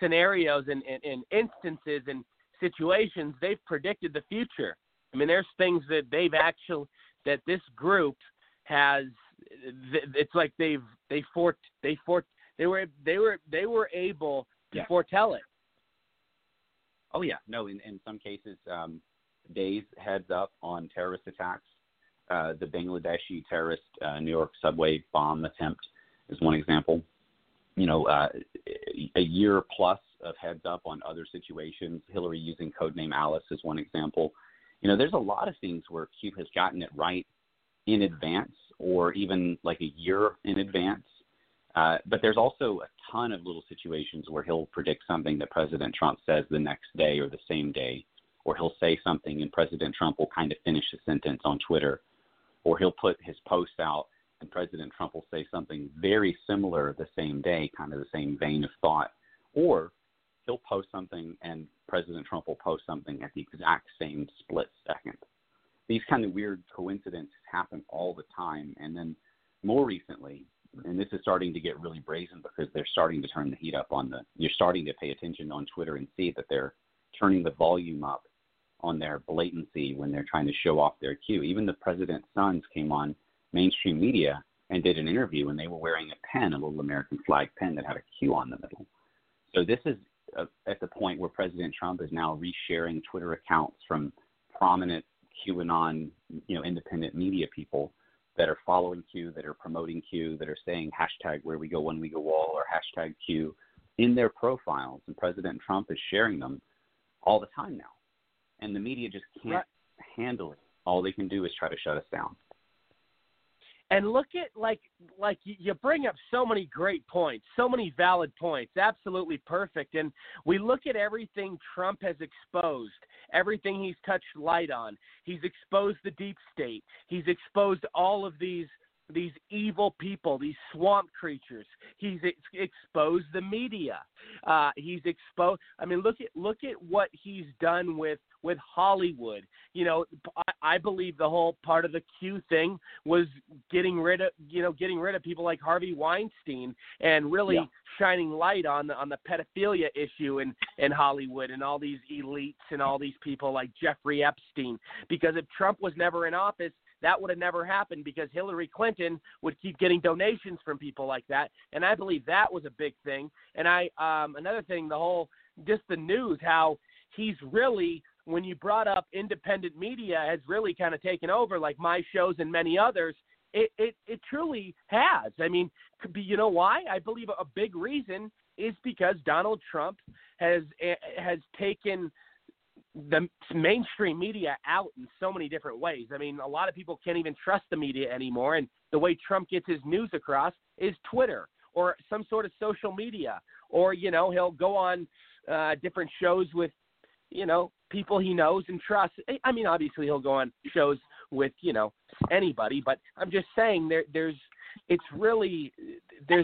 scenarios and instances and situations, they've predicted the future. I mean, there's things that they've actually, that this group has, it's like they were able to foretell it. Oh yeah. No, in some cases, days heads up on terrorist attacks. The Bangladeshi terrorist New York subway bomb attempt is one example. You know, a year plus of heads up on other situations. Hillary using codename Alice is one example. You know, there's a lot of things where Q has gotten it right in advance or even like a year in advance. But there's also a ton of little situations where he'll predict something that President Trump says the next day or the same day, or he'll say something and President Trump will kind of finish a sentence on Twitter, or he'll put his post out and President Trump will say something very similar the same day, kind of the same vein of thought, or he'll post something and President Trump will post something at the exact same split second. These kind of weird coincidences happen all the time. And then more recently, and this is starting to get really brazen because they're starting to turn the heat up on you're starting to pay attention on Twitter and see that they're turning the volume up on their blatancy when they're trying to show off their Q. Even the president's sons came on mainstream media and did an interview, and they were wearing a pen, a little American flag pen that had a Q on the middle. So this is at the point where President Trump is now resharing Twitter accounts from prominent QAnon, you know, independent media people that are following Q, that are promoting Q, that are saying hashtag where we go when we go all, or hashtag Q in their profiles. And President Trump is sharing them all the time now. And the media just can't handle it. All they can do is try to shut us down. And look at, like you bring up so many great points, so many valid points, absolutely perfect. And we look at everything Trump has exposed, everything he's touched light on. He's exposed the deep state. He's exposed all of these evil people, these swamp creatures. He's exposed the media. He's exposed. I mean, look at what he's done with Hollywood. You know, I believe the whole part of the Q thing was getting rid of people like Harvey Weinstein and really shining light on the pedophilia issue in Hollywood and all these elites and all these people like Jeffrey Epstein. Because if Trump was never in office, that would have never happened, because Hillary Clinton would keep getting donations from people like that. And I believe that was a big thing. And another thing, the news, how he's really, when you brought up independent media, has really kind of taken over, like my shows and many others. It truly has. I mean, you know why? I believe a big reason is because Donald Trump has taken the mainstream media out in so many different ways. I mean, a lot of people can't even trust the media anymore, and the way Trump gets his news across is Twitter or some sort of social media, or, you know, he'll go on different shows with, you know, people he knows and trusts. I mean, obviously he'll go on shows with, you know, anybody, but I'm just saying there's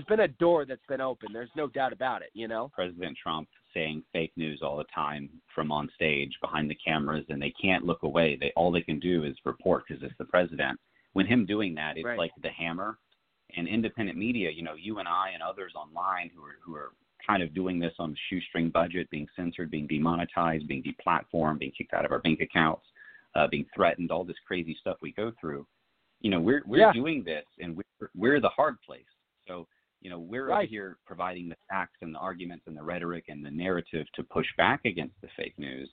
been a door that's been open. There's no doubt about it, you know? President Trump saying fake news all the time from on stage behind the cameras, and they can't look away. All they can do is report because it's the president. When him doing that, it's like the hammer. And independent media, you know, you and I and others online who are kind of doing this on a shoestring budget, being censored, being demonetized, being deplatformed, being kicked out of our bank accounts, being threatened, all this crazy stuff we go through. You know, we're doing this, and we're the hard place. So, you know, we're up here providing the facts and the arguments and the rhetoric and the narrative to push back against the fake news.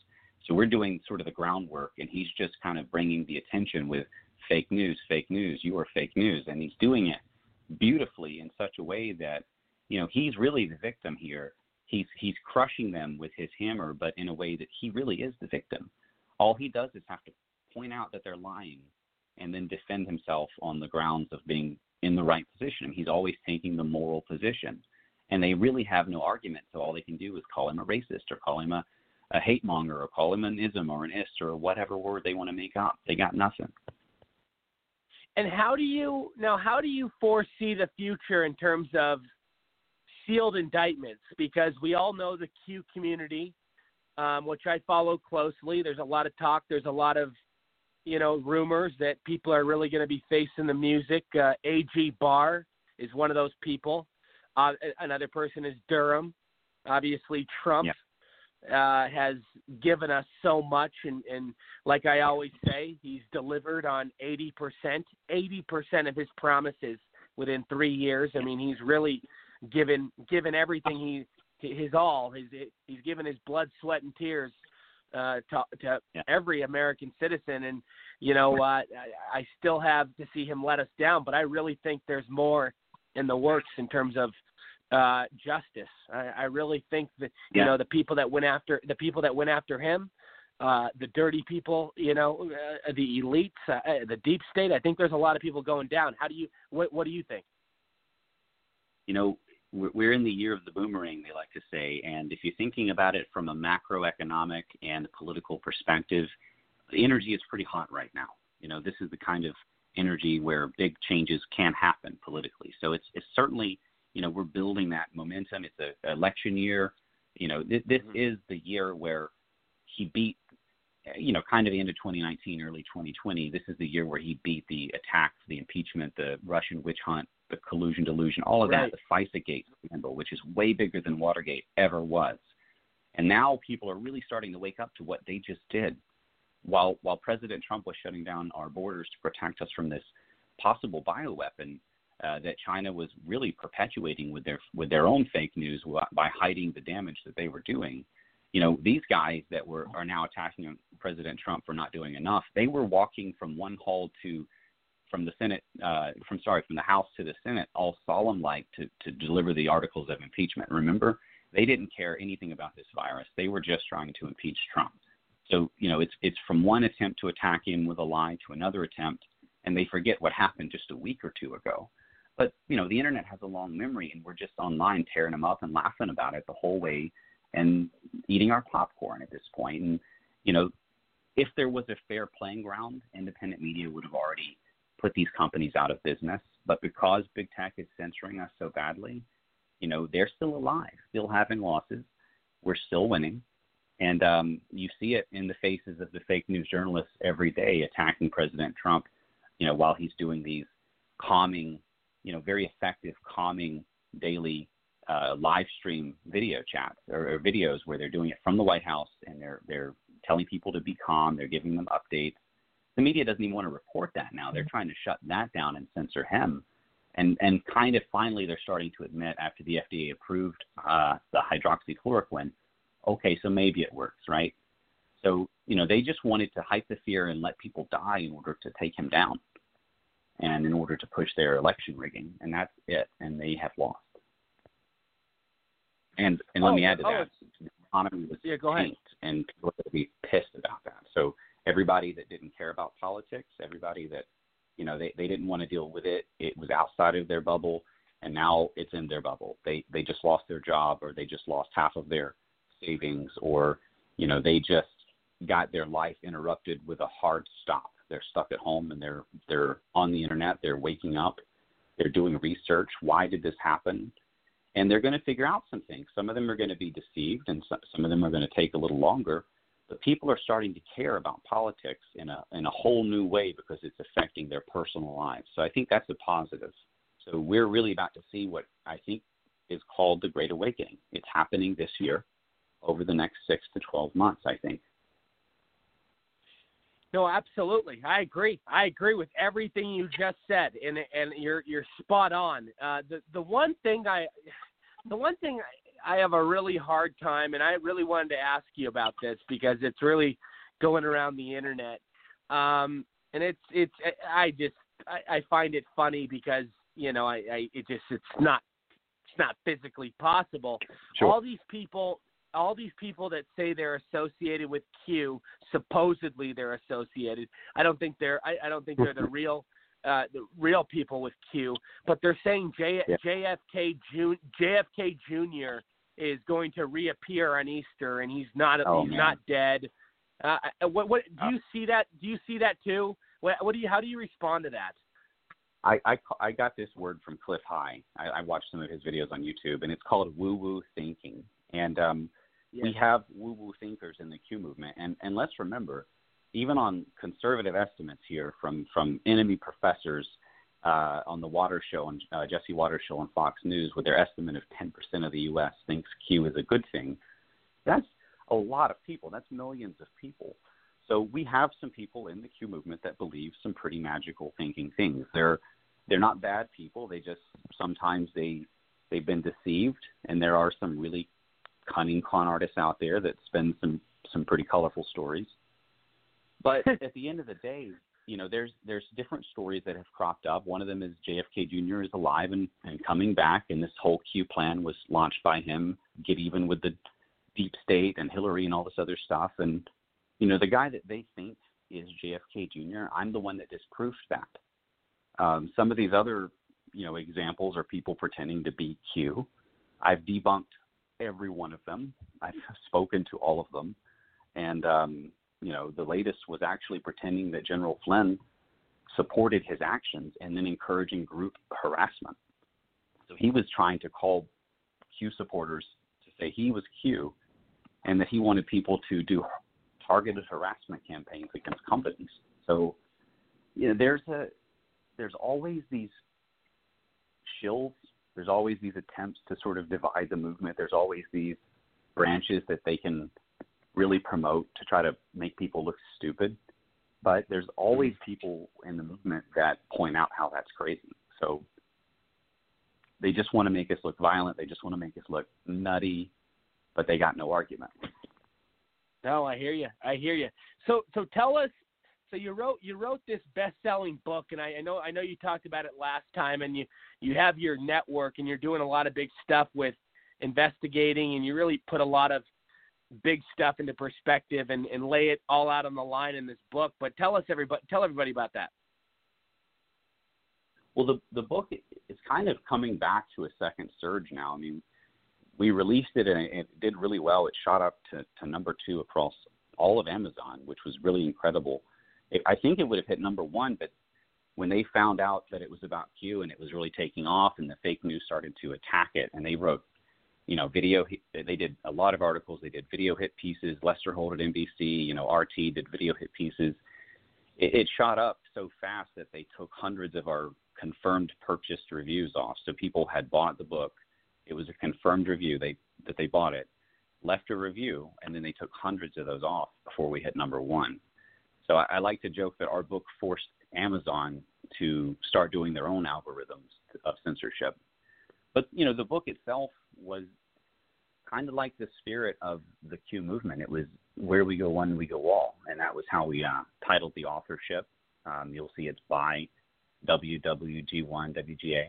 So we're doing sort of the groundwork, and he's just kind of bringing the attention with fake news, you are fake news. And he's doing it beautifully in such a way that, you know, he's really the victim here. He's crushing them with his hammer, but in a way that he really is the victim. All he does is have to point out that they're lying, and then defend himself on the grounds of being in the right position. He's always taking the moral position, and they really have no argument. So all they can do is call him a racist, or call him a hate monger, or call him an ism or an ist, or whatever word they want to make up. They got nothing. And how do you foresee the future in terms of sealed indictments, because we all know the Q community, which I follow closely. There's a lot of talk. There's a lot of, rumors that people are really going to be facing the music. A.G. Barr is one of those people. Another person is Durham. Obviously, Trump has given us so much. And like I always say, he's delivered on 80% of his promises within 3 years. I mean, he's really given everything his all. He's given his blood, sweat, and tears to every American citizen. And, I still have to see him let us down, but I really think there's more in the works in terms of justice. I really think that, the people that went after him, the dirty people, the elites, the deep state, I think there's a lot of people going down. What do you think? We're in the year of the boomerang, they like to say, and if you're thinking about it from a macroeconomic and political perspective, the energy is pretty hot right now. This is the kind of energy where big changes can happen politically. So it's certainly, we're building that momentum. It's an election year. This is the year where he beat, kind of the end of 2019, early 2020. This is the year where he beat the attacks, the impeachment, the Russian witch hunt, the collusion delusion, all of that, the FISA-gate scandal, which is way bigger than Watergate ever was. And now people are really starting to wake up to what they just did. While President Trump was shutting down our borders to protect us from this possible bioweapon that China was really perpetuating with their own fake news by hiding the damage that they were doing, these guys that are now attacking President Trump for not doing enough, they were walking from one hall to from the House to the Senate, all solemn-like to deliver the articles of impeachment. Remember, they didn't care anything about this virus. They were just trying to impeach Trump. So, it's from one attempt to attack him with a lie to another attempt, and they forget what happened just a week or two ago. But, the internet has a long memory, and we're just online tearing them up and laughing about it the whole way and eating our popcorn at this point. And, if there was a fair playing ground, independent media would have already put these companies out of business, but because big tech is censoring us so badly, they're still alive, still having losses. We're still winning. And you see it in the faces of the fake news journalists every day attacking President Trump, while he's doing these calming, very effective calming daily live stream video chats or videos where they're doing it from the White House, and they're telling people to be calm. They're giving them updates. The media doesn't even want to report that now. They're trying to shut that down and censor him. And kind of finally they're starting to admit, after the FDA approved the hydroxychloroquine, okay, so maybe it works, right? So, they just wanted to hype the fear and let people die in order to take him down and in order to push their election rigging. And that's it. And they have lost. And let me add to that. The economy was tanked, and people are going to be pissed about that. So everybody that didn't care about politics, everybody that, they didn't want to deal with it. It was outside of their bubble, and now it's in their bubble. They just lost their job, or they just lost half of their savings, or, they just got their life interrupted with a hard stop. They're stuck at home, and they're on the internet. They're waking up. They're doing research. Why did this happen? And they're going to figure out some things. Some of them are going to be deceived, and some of them are going to take a little longer. But people are starting to care about politics in a whole new way because it's affecting their personal lives. So I think that's a positive. So we're really about to see what I think is called the Great Awakening. It's happening this year over the next 6 to 12 months, I think. No, absolutely. I agree with everything you just said, and you're spot on. The one thing I have a really hard time, and I really wanted to ask you about this because it's really going around the internet. And I find it funny because, it's not physically possible. Sure. All these people that say they're associated with Q, supposedly they're associated. I don't think they're the real people with Q, but they're saying JFK Jr. is going to reappear on Easter, and he's not dead. What do you see that? Do you see that too? How do you respond to that? I got this word from Cliff High. I watched some of his videos on YouTube, and it's called woo-woo thinking. And we have woo-woo thinkers in the Q movement. And let's remember, even on conservative estimates here from enemy professors on the Waters show, on Jesse Waters show on Fox News, with their estimate of 10% of the U.S. thinks Q is a good thing, that's a lot of people. That's millions of people. So we have some people in the Q movement that believe some pretty magical thinking things. They're not bad people. They just sometimes they've been deceived, and there are some really cunning con artists out there that spin some pretty colorful stories. But at the end of the day, you know, there's different stories that have cropped up. One of them is JFK Jr. is alive and coming back, and this whole Q plan was launched by him, get even with the deep state and Hillary and all this other stuff. And you know, the guy that they think is JFK Jr., I'm the one that disproved that. Some of these other, you know, examples are people pretending to be Q. I've debunked every one of them. I've spoken to all of them. And, you know, the latest was actually pretending that General Flynn supported his actions and then encouraging group harassment. So he was trying to call Q supporters to say he was Q and that he wanted people to do targeted harassment campaigns against companies. So, you know, there's always these shills. There's always these attempts to sort of divide the movement. There's always these branches that they can really promote to try to make people look stupid. But there's always people in the movement that point out how that's crazy. So they just want to make us look violent. They just want to make us look nutty, but they got no argument. No, I hear you. I hear you. So tell us. So you wrote this best-selling book, and I know you talked about it last time, and you have your network, and you're doing a lot of big stuff with investigating, and you really put a lot of big stuff into perspective and lay it all out on the line in this book. But tell everybody about that. Well, the book is kind of coming back to a second surge now. I mean, we released it, and it did really well. It shot up to number 2 across all of Amazon, which was really incredible. I think it would have hit number 1, but when they found out that it was about Q and it was really taking off and the fake news started to attack it, and they wrote, you know, video. They did a lot of articles. They did video hit pieces. Lester Holt at NBC, you know, RT did video hit pieces. It shot up so fast that they took hundreds of our confirmed purchased reviews off. So people had bought the book. It was a confirmed review that they bought it, left a review, and then they took hundreds of those off before we hit number 1. So I like to joke that our book forced Amazon to start doing their own algorithms of censorship. But, you know, the book itself was kind of like the spirit of the Q movement. It was where we go one, we go all, and that was how we titled the authorship. You'll see it's by WWG1, WGA.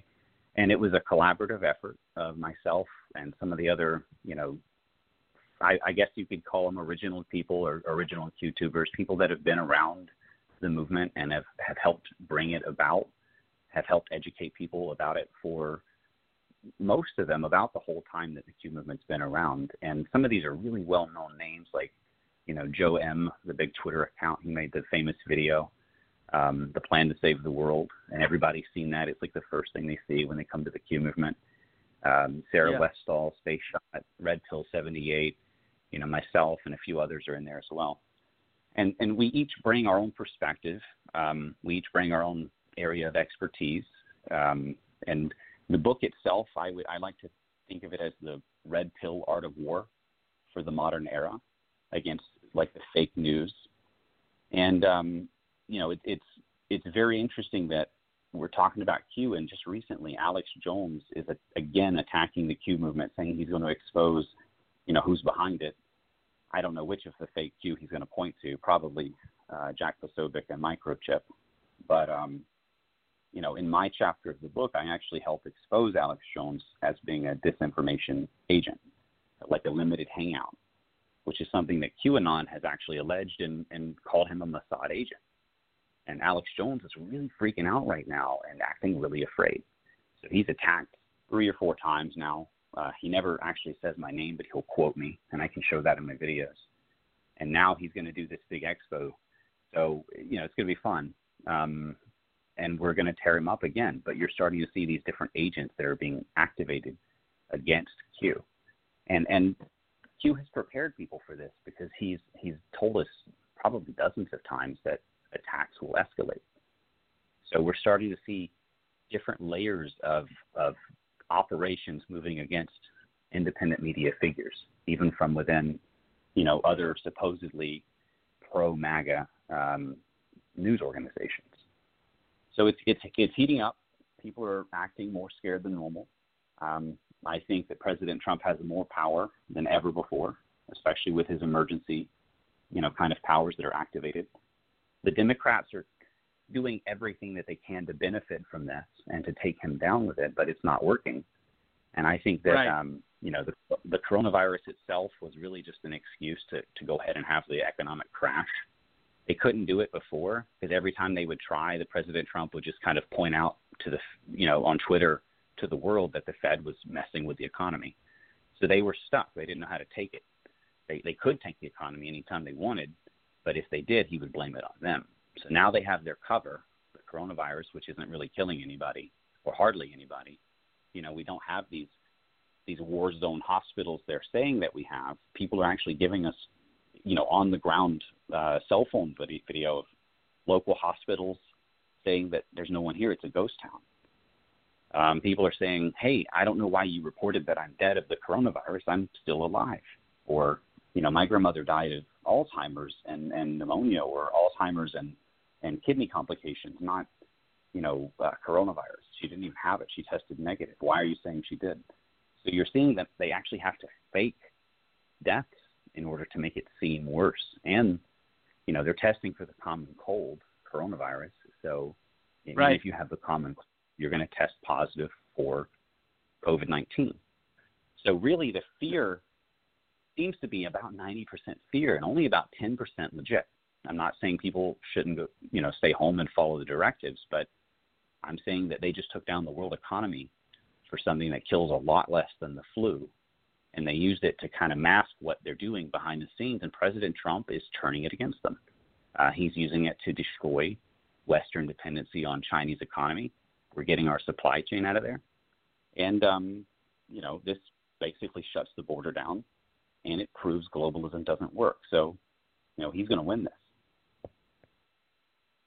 And it was a collaborative effort of myself and some of the other, you know, I guess you could call them original people or original QTubers, people that have been around the movement and have helped bring it about, have helped educate people about it for most of them about the whole time that the Q movement's been around. And some of these are really well-known names like, you know, Joe M., the big Twitter account, he made the famous video. The plan to save the world, and everybody's seen that. It's like the first thing they see when they come to the Q movement. Sarah Westall, Space Shot, Red Pill 78, you know, myself and a few others are in there as well. And we each bring our own perspective. We each bring our own area of expertise. And the book itself, I like to think of it as the Red Pill Art of War for the modern era against like the fake news. And you know, it's very interesting that we're talking about Q, and just recently Alex Jones is again attacking the Q movement, saying he's going to expose, you know, who's behind it. I don't know which of the fake Q he's going to point to, probably Jack Posobiec and Microchip. But, you know, in my chapter of the book, I actually help expose Alex Jones as being a disinformation agent, like a limited hangout, which is something that QAnon has actually alleged and called him a Mossad agent. And Alex Jones is really freaking out right now and acting really afraid. So he's attacked 3 or 4 times now. He never actually says my name, but he'll quote me, and I can show that in my videos. And now he's going to do this big expo. So, you know, it's going to be fun. and we're going to tear him up again. But you're starting to see these different agents that are being activated against Q. And Q has prepared people for this because he's told us probably dozens of times that attacks will escalate. So we're starting to see different layers of operations moving against independent media figures, even from within, you know, other supposedly pro-MAGA news organizations. So it's heating up. People are acting more scared than normal. I think that President Trump has more power than ever before, especially with his emergency, you know, kind of powers that are activated. The Democrats are doing everything that they can to benefit from this and to take him down with it, but it's not working. And I think that, you know, the coronavirus itself was really just an excuse to go ahead and have the economic crash. They couldn't do it before because every time they would try, the President Trump would just kind of point out to the, you know, on Twitter to the world that the Fed was messing with the economy. So they were stuck. They didn't know how to take it. They could tank the economy anytime they wanted, but if they did, he would blame it on them. So now they have their cover, the coronavirus, which isn't really killing anybody or hardly anybody. You know, we don't have these war zone hospitals they're saying that we have. People are actually giving us, you know, on the ground cell phone video of local hospitals saying that there's no one here. It's a ghost town. People are saying, hey, I don't know why you reported that I'm dead of the coronavirus. I'm still alive. Or, you know, my grandmother died of Alzheimer's and pneumonia, or Alzheimer's and kidney complications, not, you know, coronavirus. She didn't even have it. She tested negative. Why are you saying she did? So you're seeing that they actually have to fake deaths in order to make it seem worse. And, you know, they're testing for the common cold, coronavirus. So even if you have the common cold, you're going to test positive for COVID-19. So really the fear seems to be about 90% fear and only about 10% legit. I'm not saying people shouldn't go, you know, stay home and follow the directives, but I'm saying that they just took down the world economy for something that kills a lot less than the flu, and they used it to kind of mask what they're doing behind the scenes, and President Trump is turning it against them. He's using it to destroy Western dependency on Chinese economy. We're getting our supply chain out of there. And, you know, this basically shuts the border down, and it proves globalism doesn't work. So, you know, he's going to win this.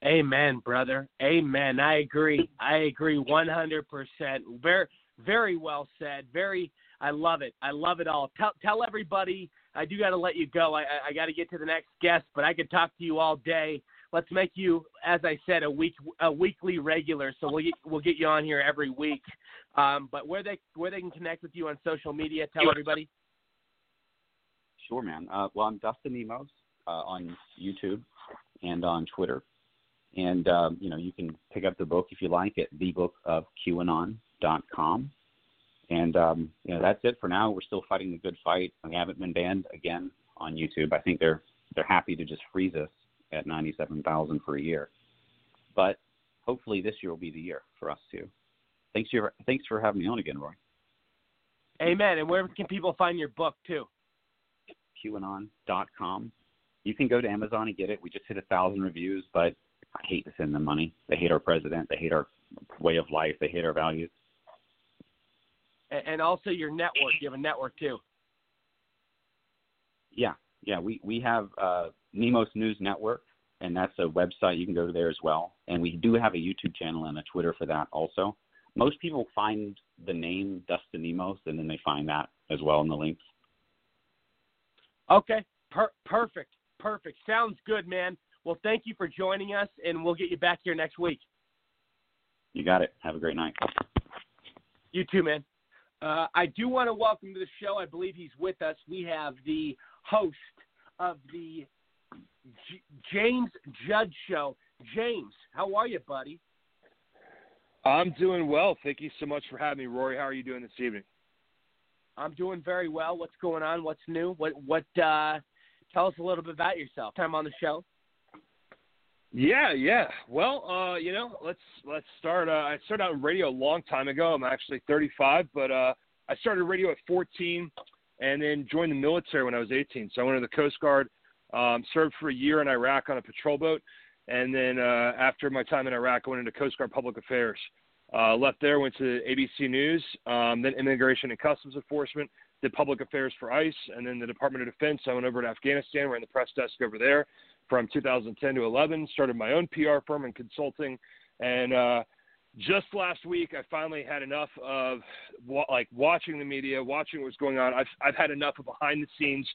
Amen, brother. Amen. I agree. 100%. Very, very well said. I love it. I love it all. Tell everybody. I do got to let you go. I got to get to the next guest, but I could talk to you all day. Let's make you, as I said, a weekly regular. So we'll get you on here every week. But where they can connect with you on social media, tell everybody. Sure, man. Well, I'm Dustin Nemos on YouTube and on Twitter. And, you know, you can pick up the book if you like at thebookofqanon.com. And, you know, that's it for now. We're still fighting the good fight. We haven't been banned again on YouTube. I think they're happy to just freeze us at 97,000 for a year. But hopefully this year will be the year for us, too. Thanks for having me on again, Roy. Amen. And where can people find your book, too? QAnon.com. You can go to Amazon and get it. We just hit 1,000 reviews, but I hate to send them money. They hate our president. They hate our way of life. They hate our values. And also your network. You have a network, too. Yeah. We have Nemos News Network, and that's a website. You can go to there as well. And we do have a YouTube channel and a Twitter for that also. Most people find the name Dustin Nemos, and then they find that as well in the links. Okay. Perfect. Sounds good, man. Well, thank you for joining us, and we'll get you back here next week. You got it. Have a great night. You too, man. I do want to welcome to the show, I believe he's with us, we have the host of the James Judge Show. James, how are you, buddy? I'm doing well. Thank you so much for having me, Rory. How are you doing this evening? I'm doing very well. What's going on? What's new? What tell us a little bit about yourself. Time on the show. Yeah. Well, you know, let's start. I started out in radio a long time ago. I'm actually 35, but I started radio at 14 and then joined the military when I was 18. So I went to the Coast Guard, served for a year in Iraq on a patrol boat, And then after my time in Iraq, I went into Coast Guard Public Affairs. Left there, went to ABC News, then Immigration and Customs Enforcement, did Public Affairs for ICE, and then the Department of Defense. I went over to Afghanistan, ran the press desk over there from 2010 to 11, started my own PR firm and consulting. And just last week, I finally had enough of watching the media, watching what's going on. I've had enough of behind the scenes,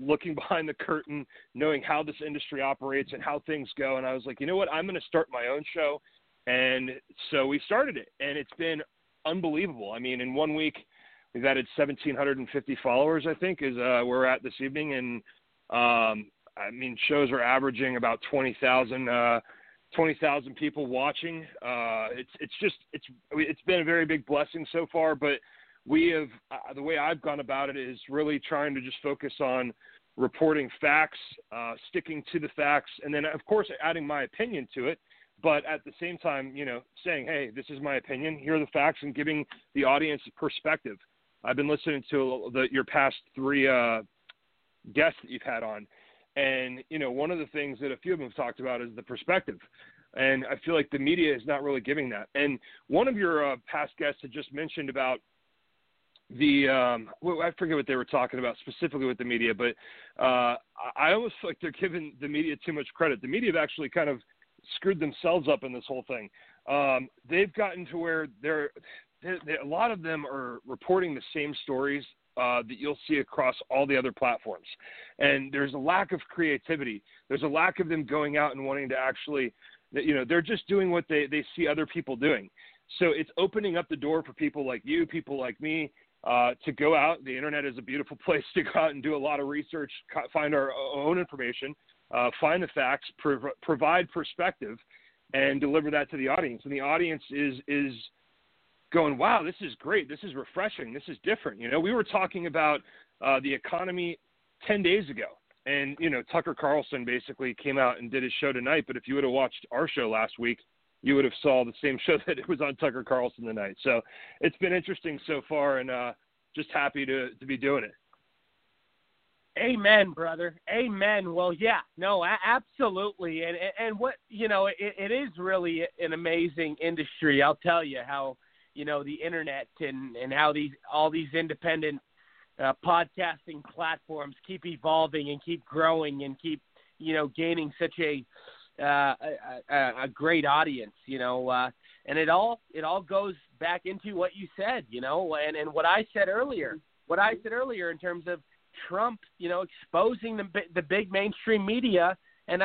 looking behind the curtain, knowing how this industry operates and how things go. And I was like, you know what? I'm going to start my own show. And so we started it, and it's been unbelievable. I mean, in 1 week, we've added 1,750 followers, I think, is we're at this evening. And, I mean, shows are averaging about 20,000 people watching. It's been a very big blessing so far, but we have the way I've gone about it is really trying to just focus on reporting facts, sticking to the facts, and then, of course, adding my opinion to it. But at the same time, you know, saying, hey, this is my opinion. Here are the facts, and giving the audience perspective. I've been listening to your past three guests that you've had on. And, you know, one of the things that a few of them have talked about is the perspective. And I feel like the media is not really giving that. And one of your past guests had just mentioned about the I forget what they were talking about specifically with the media, but I almost feel like they're giving the media too much credit. The media have actually kind of screwed themselves up in this whole thing. They've gotten to where a lot of them are reporting the same stories that you'll see across all the other platforms. And there's a lack of creativity. There's a lack of them going out and wanting to actually, you know, they're just doing what they see other people doing. So it's opening up the door for people like you, people like me, to go out. The internet is a beautiful place to go out and do a lot of research, find our own information, find the facts, provide perspective, and deliver that to the audience. And the audience is going, wow, this is great. This is refreshing. This is different. You know, we were talking about the economy 10 days ago, and, you know, Tucker Carlson basically came out and did his show tonight. But if you would have watched our show last week, you would have saw the same show that it was on Tucker Carlson tonight. So it's been interesting so far, and just happy to be doing it. Amen, brother. Amen. Well, yeah, no, absolutely. And what, you know, it is really an amazing industry. I'll tell you how, you know, the internet and how all these independent podcasting platforms keep evolving and keep growing and keep, you know, gaining such a great audience, you know, and it all goes back into what you said, you know, and what I said earlier in terms of Trump, you know, exposing the big mainstream media, and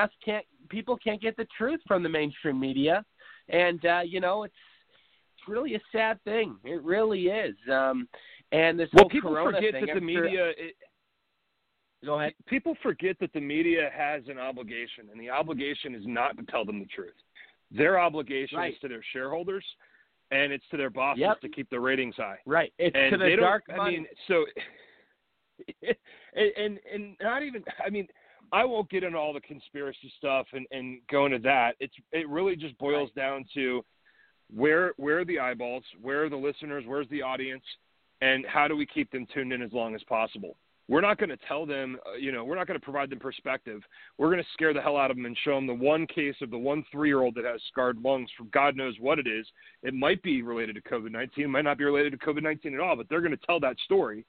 people can't get the truth from the mainstream media, and you know, it's really a sad thing. It really is. And this whole corona thing. Well, people forget that the media. Go ahead. People forget that the media has an obligation, and the obligation is not to tell them the truth. Their obligation is to their shareholders, and it's to their bosses to keep their ratings high. Right. It's to the dark money. I mean, so. And not even, I mean, I won't get into all the conspiracy stuff and go into that. It really just boils down to where are the eyeballs, where are the listeners, where's the audience, and how do we keep them tuned in as long as possible? We're not going to tell them, you know, we're not going to provide them perspective. We're going to scare the hell out of them and show them the one case of the 1 3-year-old that has scarred lungs from God knows what it is. It might be related to COVID-19. It might not be related to COVID-19 at all, but they're going to tell that story,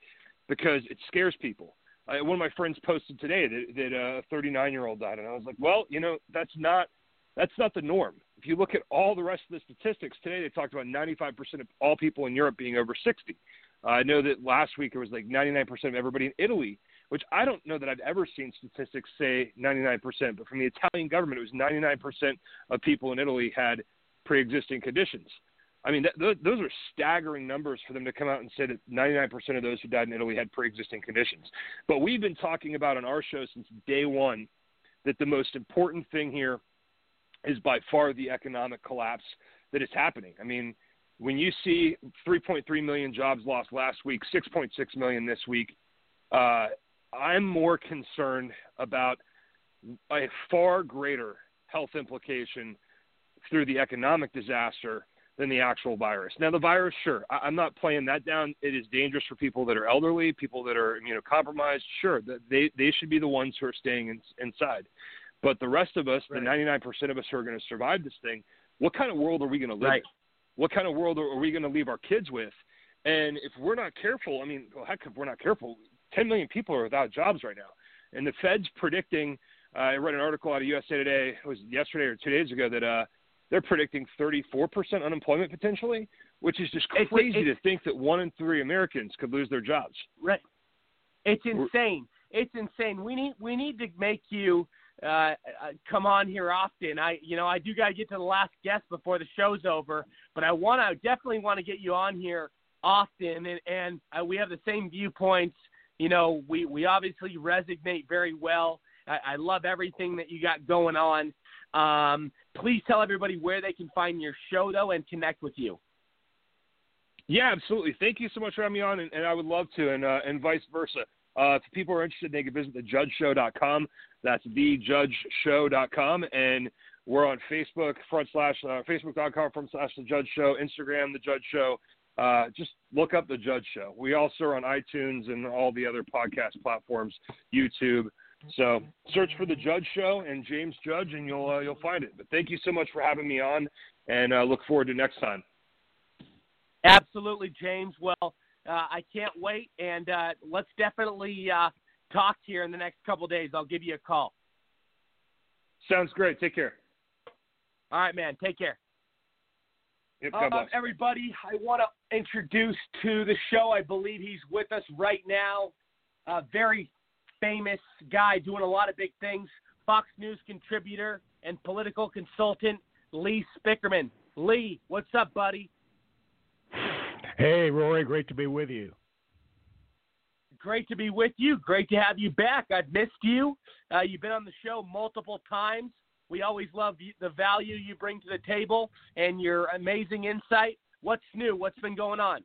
because it scares people. One of my friends posted today that a 39-year-old died, and I was like, well, you know, that's not the norm. If you look at all the rest of the statistics today, they talked about 95% of all people in Europe being over 60. I know that last week it was like 99% of everybody in Italy, which I don't know that I've ever seen statistics say 99%, but from the Italian government, it was 99% of people in Italy had pre-existing conditions. I mean, those are staggering numbers for them to come out and say that 99% of those who died in Italy had pre-existing conditions. But we've been talking about on our show since day one that the most important thing here is by far the economic collapse that is happening. I mean, when you see 3.3 million jobs lost last week, 6.6 million this week, I'm more concerned about a far greater health implication through the economic disaster than the actual virus. Now, the virus, sure, I'm not playing that down. It is dangerous for people that are elderly, people that are immunocompromised. Sure, they should be the ones who are staying inside. But the rest of us, the 99% of us who are going to survive this thing, what kind of world are we going to live in? What kind of world are we going to leave our kids with? And if we're not careful, I mean, well, heck, if we're not careful, 10 million people are without jobs right now. And the Fed's predicting, I read an article out of USA Today, it was yesterday or 2 days ago, that they're predicting 34% unemployment potentially, which is just crazy to think that 1 in 3 Americans could lose their jobs. Right. It's insane. It's insane. We need to make you come on here often. I do got to get to the last guest before the show's over, but I definitely want to get you on here often, and we have the same viewpoints. You know, we obviously resonate very well. I love everything that you got going on. Please tell everybody where they can find your show, though, and connect with you. Yeah, absolutely. Thank you so much for having me on, and I would love to, and vice versa. If people are interested, they can visit thejudgeshow.com. That's thejudgeshow.com. And we're on Facebook, facebook.com/thejudgeshow, Instagram, The Judge Show. Just look up The Judge Show. We also are on iTunes and all the other podcast platforms, YouTube. So search for The Judge Show and James Judge, and you'll find it. But thank you so much for having me on, and look forward to next time. Absolutely, James. Well, I can't wait, and let's definitely talk here in the next couple of days. I'll give you a call. Sounds great. Take care. All right, man. Take care. Yep, everybody, I want to introduce to the show, I believe he's with us right now, a very famous guy doing a lot of big things, Fox News contributor and political consultant, Lee Spieckerman. Lee, what's up, buddy? Hey, Rory, great to be with you. Great to be with you. Great to have you back. I've missed you. You've been on the show multiple times. We always love the value you bring to the table and your amazing insight. What's new? What's been going on?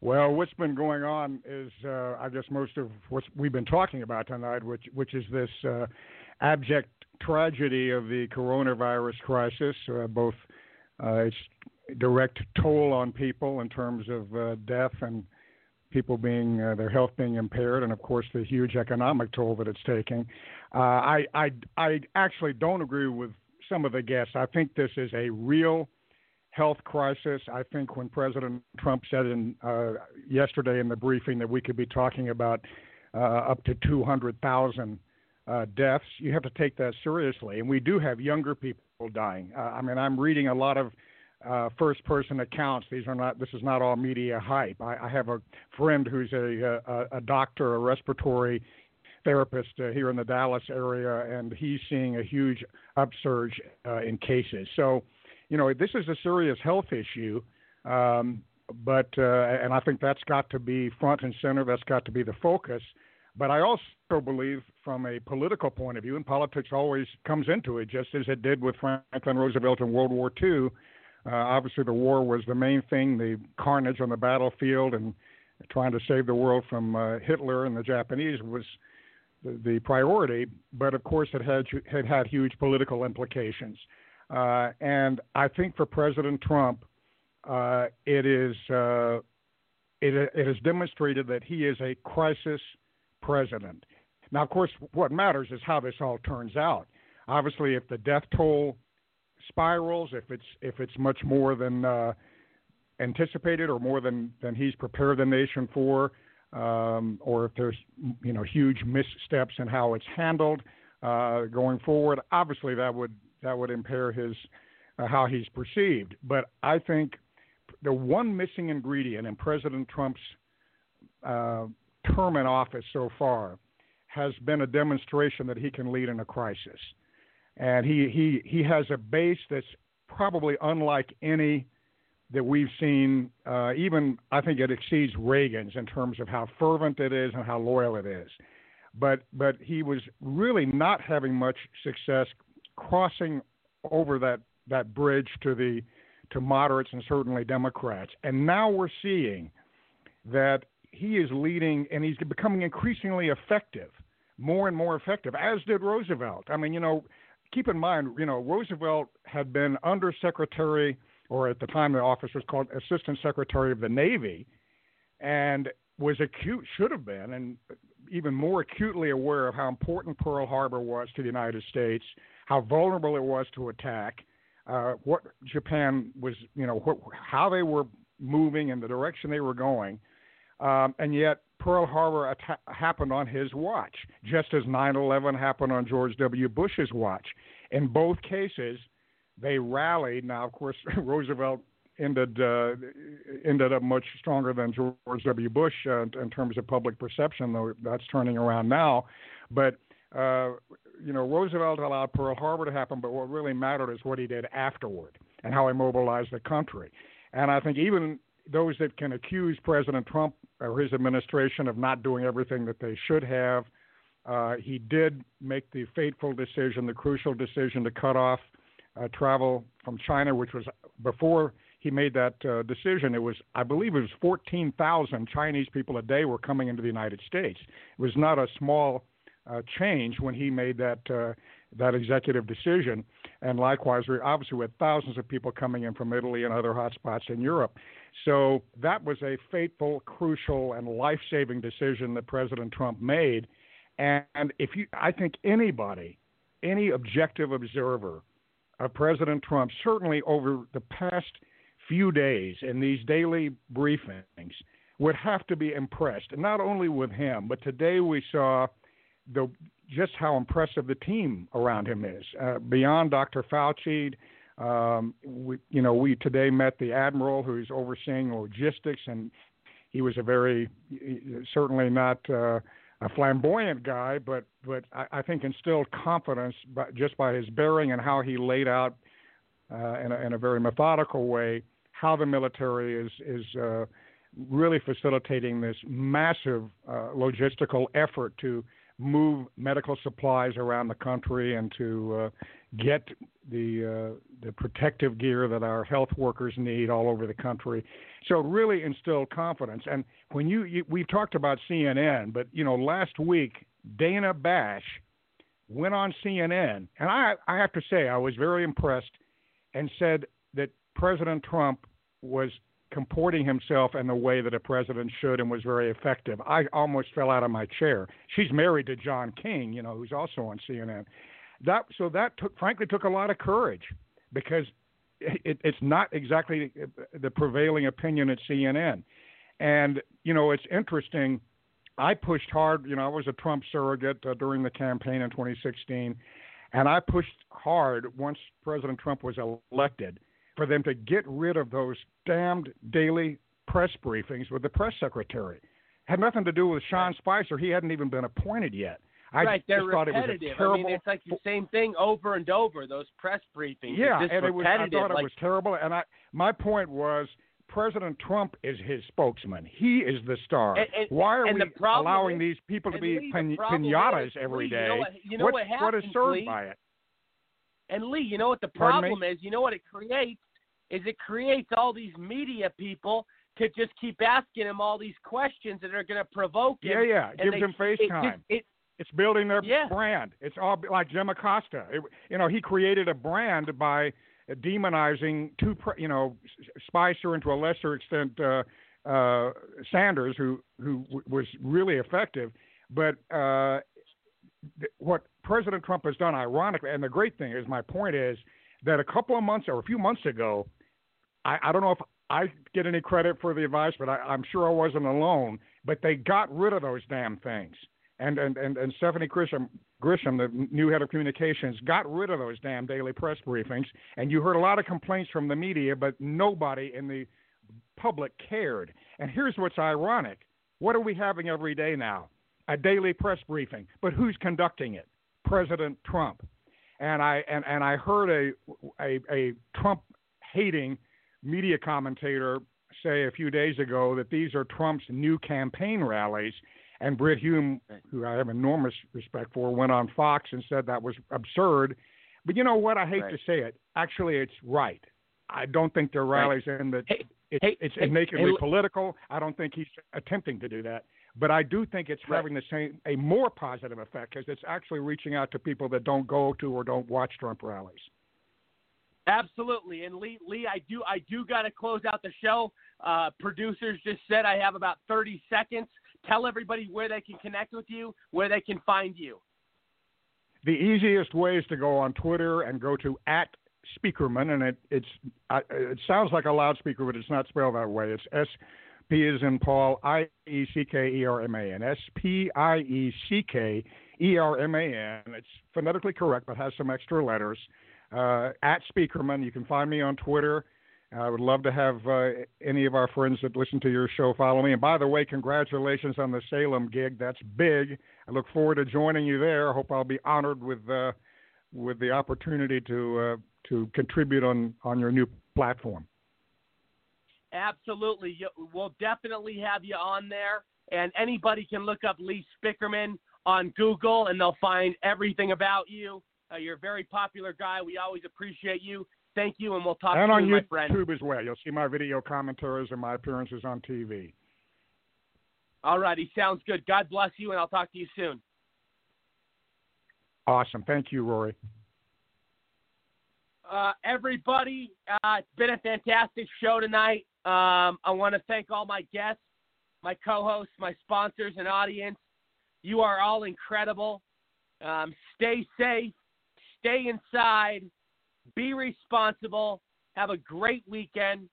Well, what's been going on is, I guess, most of what we've been talking about tonight, which is this abject tragedy of the coronavirus crisis, both its direct toll on people in terms of death and people being their health being impaired, and of course the huge economic toll that it's taking. I actually don't agree with some of the guests. I think this is a real health crisis. I think when President Trump said yesterday in the briefing that we could be talking about up to 200,000 deaths, you have to take that seriously. And we do have younger people dying. I mean, I'm reading a lot of first-person accounts. This is not all media hype. I have a friend who's a doctor, a respiratory therapist here in the Dallas area, and he's seeing a huge upsurge in cases. So, you know, this is a serious health issue, and I think that's got to be front and center. That's got to be the focus. But I also believe from a political point of view, and politics always comes into it, just as it did with Franklin Roosevelt in World War II. Obviously, the war was the main thing, the carnage on the battlefield and trying to save the world from Hitler and the Japanese was the priority. But, of course, it had huge political implications. And I think for President Trump, it has demonstrated that he is a crisis president. Now, of course, what matters is how this all turns out. Obviously, if the death toll spirals, if it's much more than anticipated or more than he's prepared the nation for, or if there's, you know, huge missteps in how it's handled going forward, obviously that would impair his how he's perceived. But I think the one missing ingredient in President Trump's term in office so far has been a demonstration that he can lead in a crisis. And he has a base that's probably unlike any that we've seen. Even I think it exceeds Reagan's in terms of how fervent it is and how loyal it is. But he was really not having much success crossing over that bridge to moderates and certainly Democrats. And now we're seeing that he is leading and he's becoming increasingly effective, more and more effective, as did Roosevelt. I mean, you know. Keep in mind, you know, Roosevelt had been undersecretary, or at the time the office was called assistant secretary of the Navy, and should have been, and even more acutely aware of how important Pearl Harbor was to the United States, how vulnerable it was to attack, what Japan was, how they were moving and the direction they were going. And yet Pearl Harbor happened on his watch, just as 9/11 happened on George W. Bush's watch. In both cases, they rallied. Now, of course, Roosevelt ended up much stronger than George W. Bush in terms of public perception, though that's turning around now. But, Roosevelt allowed Pearl Harbor to happen, but what really mattered is what he did afterward and how he mobilized the country. And I think even those that can accuse President Trump or his administration of not doing everything that they should have, he did make the fateful decision, the crucial decision to cut off travel from China, which was before he made that decision. It was, I believe it was 14,000 Chinese people a day were coming into the United States. It was not a small change when he made that executive decision. And likewise, we obviously had thousands of people coming in from Italy and other hotspots in Europe. So that was a fateful, crucial, and life-saving decision that President Trump made. And I think anybody, any objective observer of President Trump, certainly over the past few days in these daily briefings, would have to be impressed, not only with him, but today we saw just how impressive the team around him is. Beyond Dr. Fauci, we today met the admiral who's overseeing logistics, and he was certainly not a flamboyant guy, but I think instilled confidence just by his bearing and how he laid out in a very methodical way how the military is really facilitating this massive logistical effort to move medical supplies around the country and to get the protective gear that our health workers need all over the country. So really instilled confidence. And when we talked about CNN, but last week Dana Bash went on CNN, and I have to say I was very impressed, and said that President Trump was comporting himself in the way that a president should and was very effective. I almost fell out of my chair. She's married to John King, who's also on CNN. That took a lot of courage, because it's not exactly the prevailing opinion at CNN. And, it's interesting. I pushed hard. I was a Trump surrogate during the campaign in 2016, and I pushed hard once President Trump was elected for them to get rid of those damned daily press briefings with the press secretary. Had nothing to do with Sean Spicer. He hadn't even been appointed yet. They're repetitive. It was terrible. It's like the same thing over and over. Those press briefings. Yeah, just repetitive. I thought it was terrible. And my point was, President Trump is his spokesman. He is the star. Why are we allowing these people to be pinatas every day? What is served by it? And Lee, you know what the problem is? You know what it creates? It creates all these media people to just keep asking him all these questions that are going to provoke him. Yeah, yeah. Gives him face time. It's building their brand. It's all like Jim Acosta. He created a brand by demonizing Spicer, and to a lesser extent Sanders, who was really effective. But what President Trump has done, ironically, and the great thing is, my point is, that a few months ago, I don't know if I get any credit for the advice, but I'm sure I wasn't alone, but they got rid of those damn things. And Stephanie Grisham, the new head of communications, got rid of those damn daily press briefings. And you heard a lot of complaints from the media, but nobody in the public cared. And here's what's ironic. What are we having every day now? A daily press briefing. But who's conducting it? President Trump. And I heard a Trump-hating media commentator say a few days ago that these are Trump's new campaign rallies. And Brit Hume, who I have enormous respect for, went on Fox and said that was absurd. But you know what? I hate to say it. Actually, it's right. I don't think their rallies in that it's nakedly political. I don't think he's attempting to do that. But I do think it's having a more positive effect, because it's actually reaching out to people that don't go to or don't watch Trump rallies. Absolutely. And Lee, I do got to close out the show. Producers just said I have about 30 seconds. Tell everybody where they can connect with you, where they can find you. The easiest way is to go on Twitter and go to at Spieckerman, and it sounds like a loudspeaker, but it's not spelled that way. It's S-P as in Paul, I-E-C-K-E-R-M-A-N, S-P-I-E-C-K-E-R-M-A-N. It's phonetically correct, but has some extra letters. At Spieckerman, you can find me on Twitter. I would love to have any of our friends that listen to your show follow me. And by the way, congratulations on the Salem gig. That's big. I look forward to joining you there. I hope I'll be honored with the opportunity to contribute on your new platform. Absolutely. We'll definitely have you on there. And anybody can look up Lee Spieckerman on Google, and they'll find everything about you. You're a very popular guy. We always appreciate you. Thank you, and we'll talk to you, my friend. And on YouTube as well. You'll see my video commentaries and my appearances on TV. All righty. Sounds good. God bless you, and I'll talk to you soon. Awesome. Thank you, Rory. Everybody, it's been a fantastic show tonight. I want to thank all my guests, my co-hosts, my sponsors, and audience. You are all incredible. Stay safe. Stay inside. Be responsible. Have a great weekend,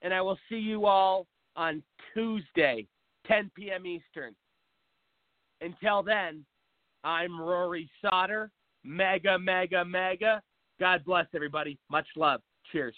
and I will see you all on Tuesday, 10 p.m. Eastern. Until then, I'm Rory Sauter. Mega, mega, mega. God bless everybody. Much love. Cheers.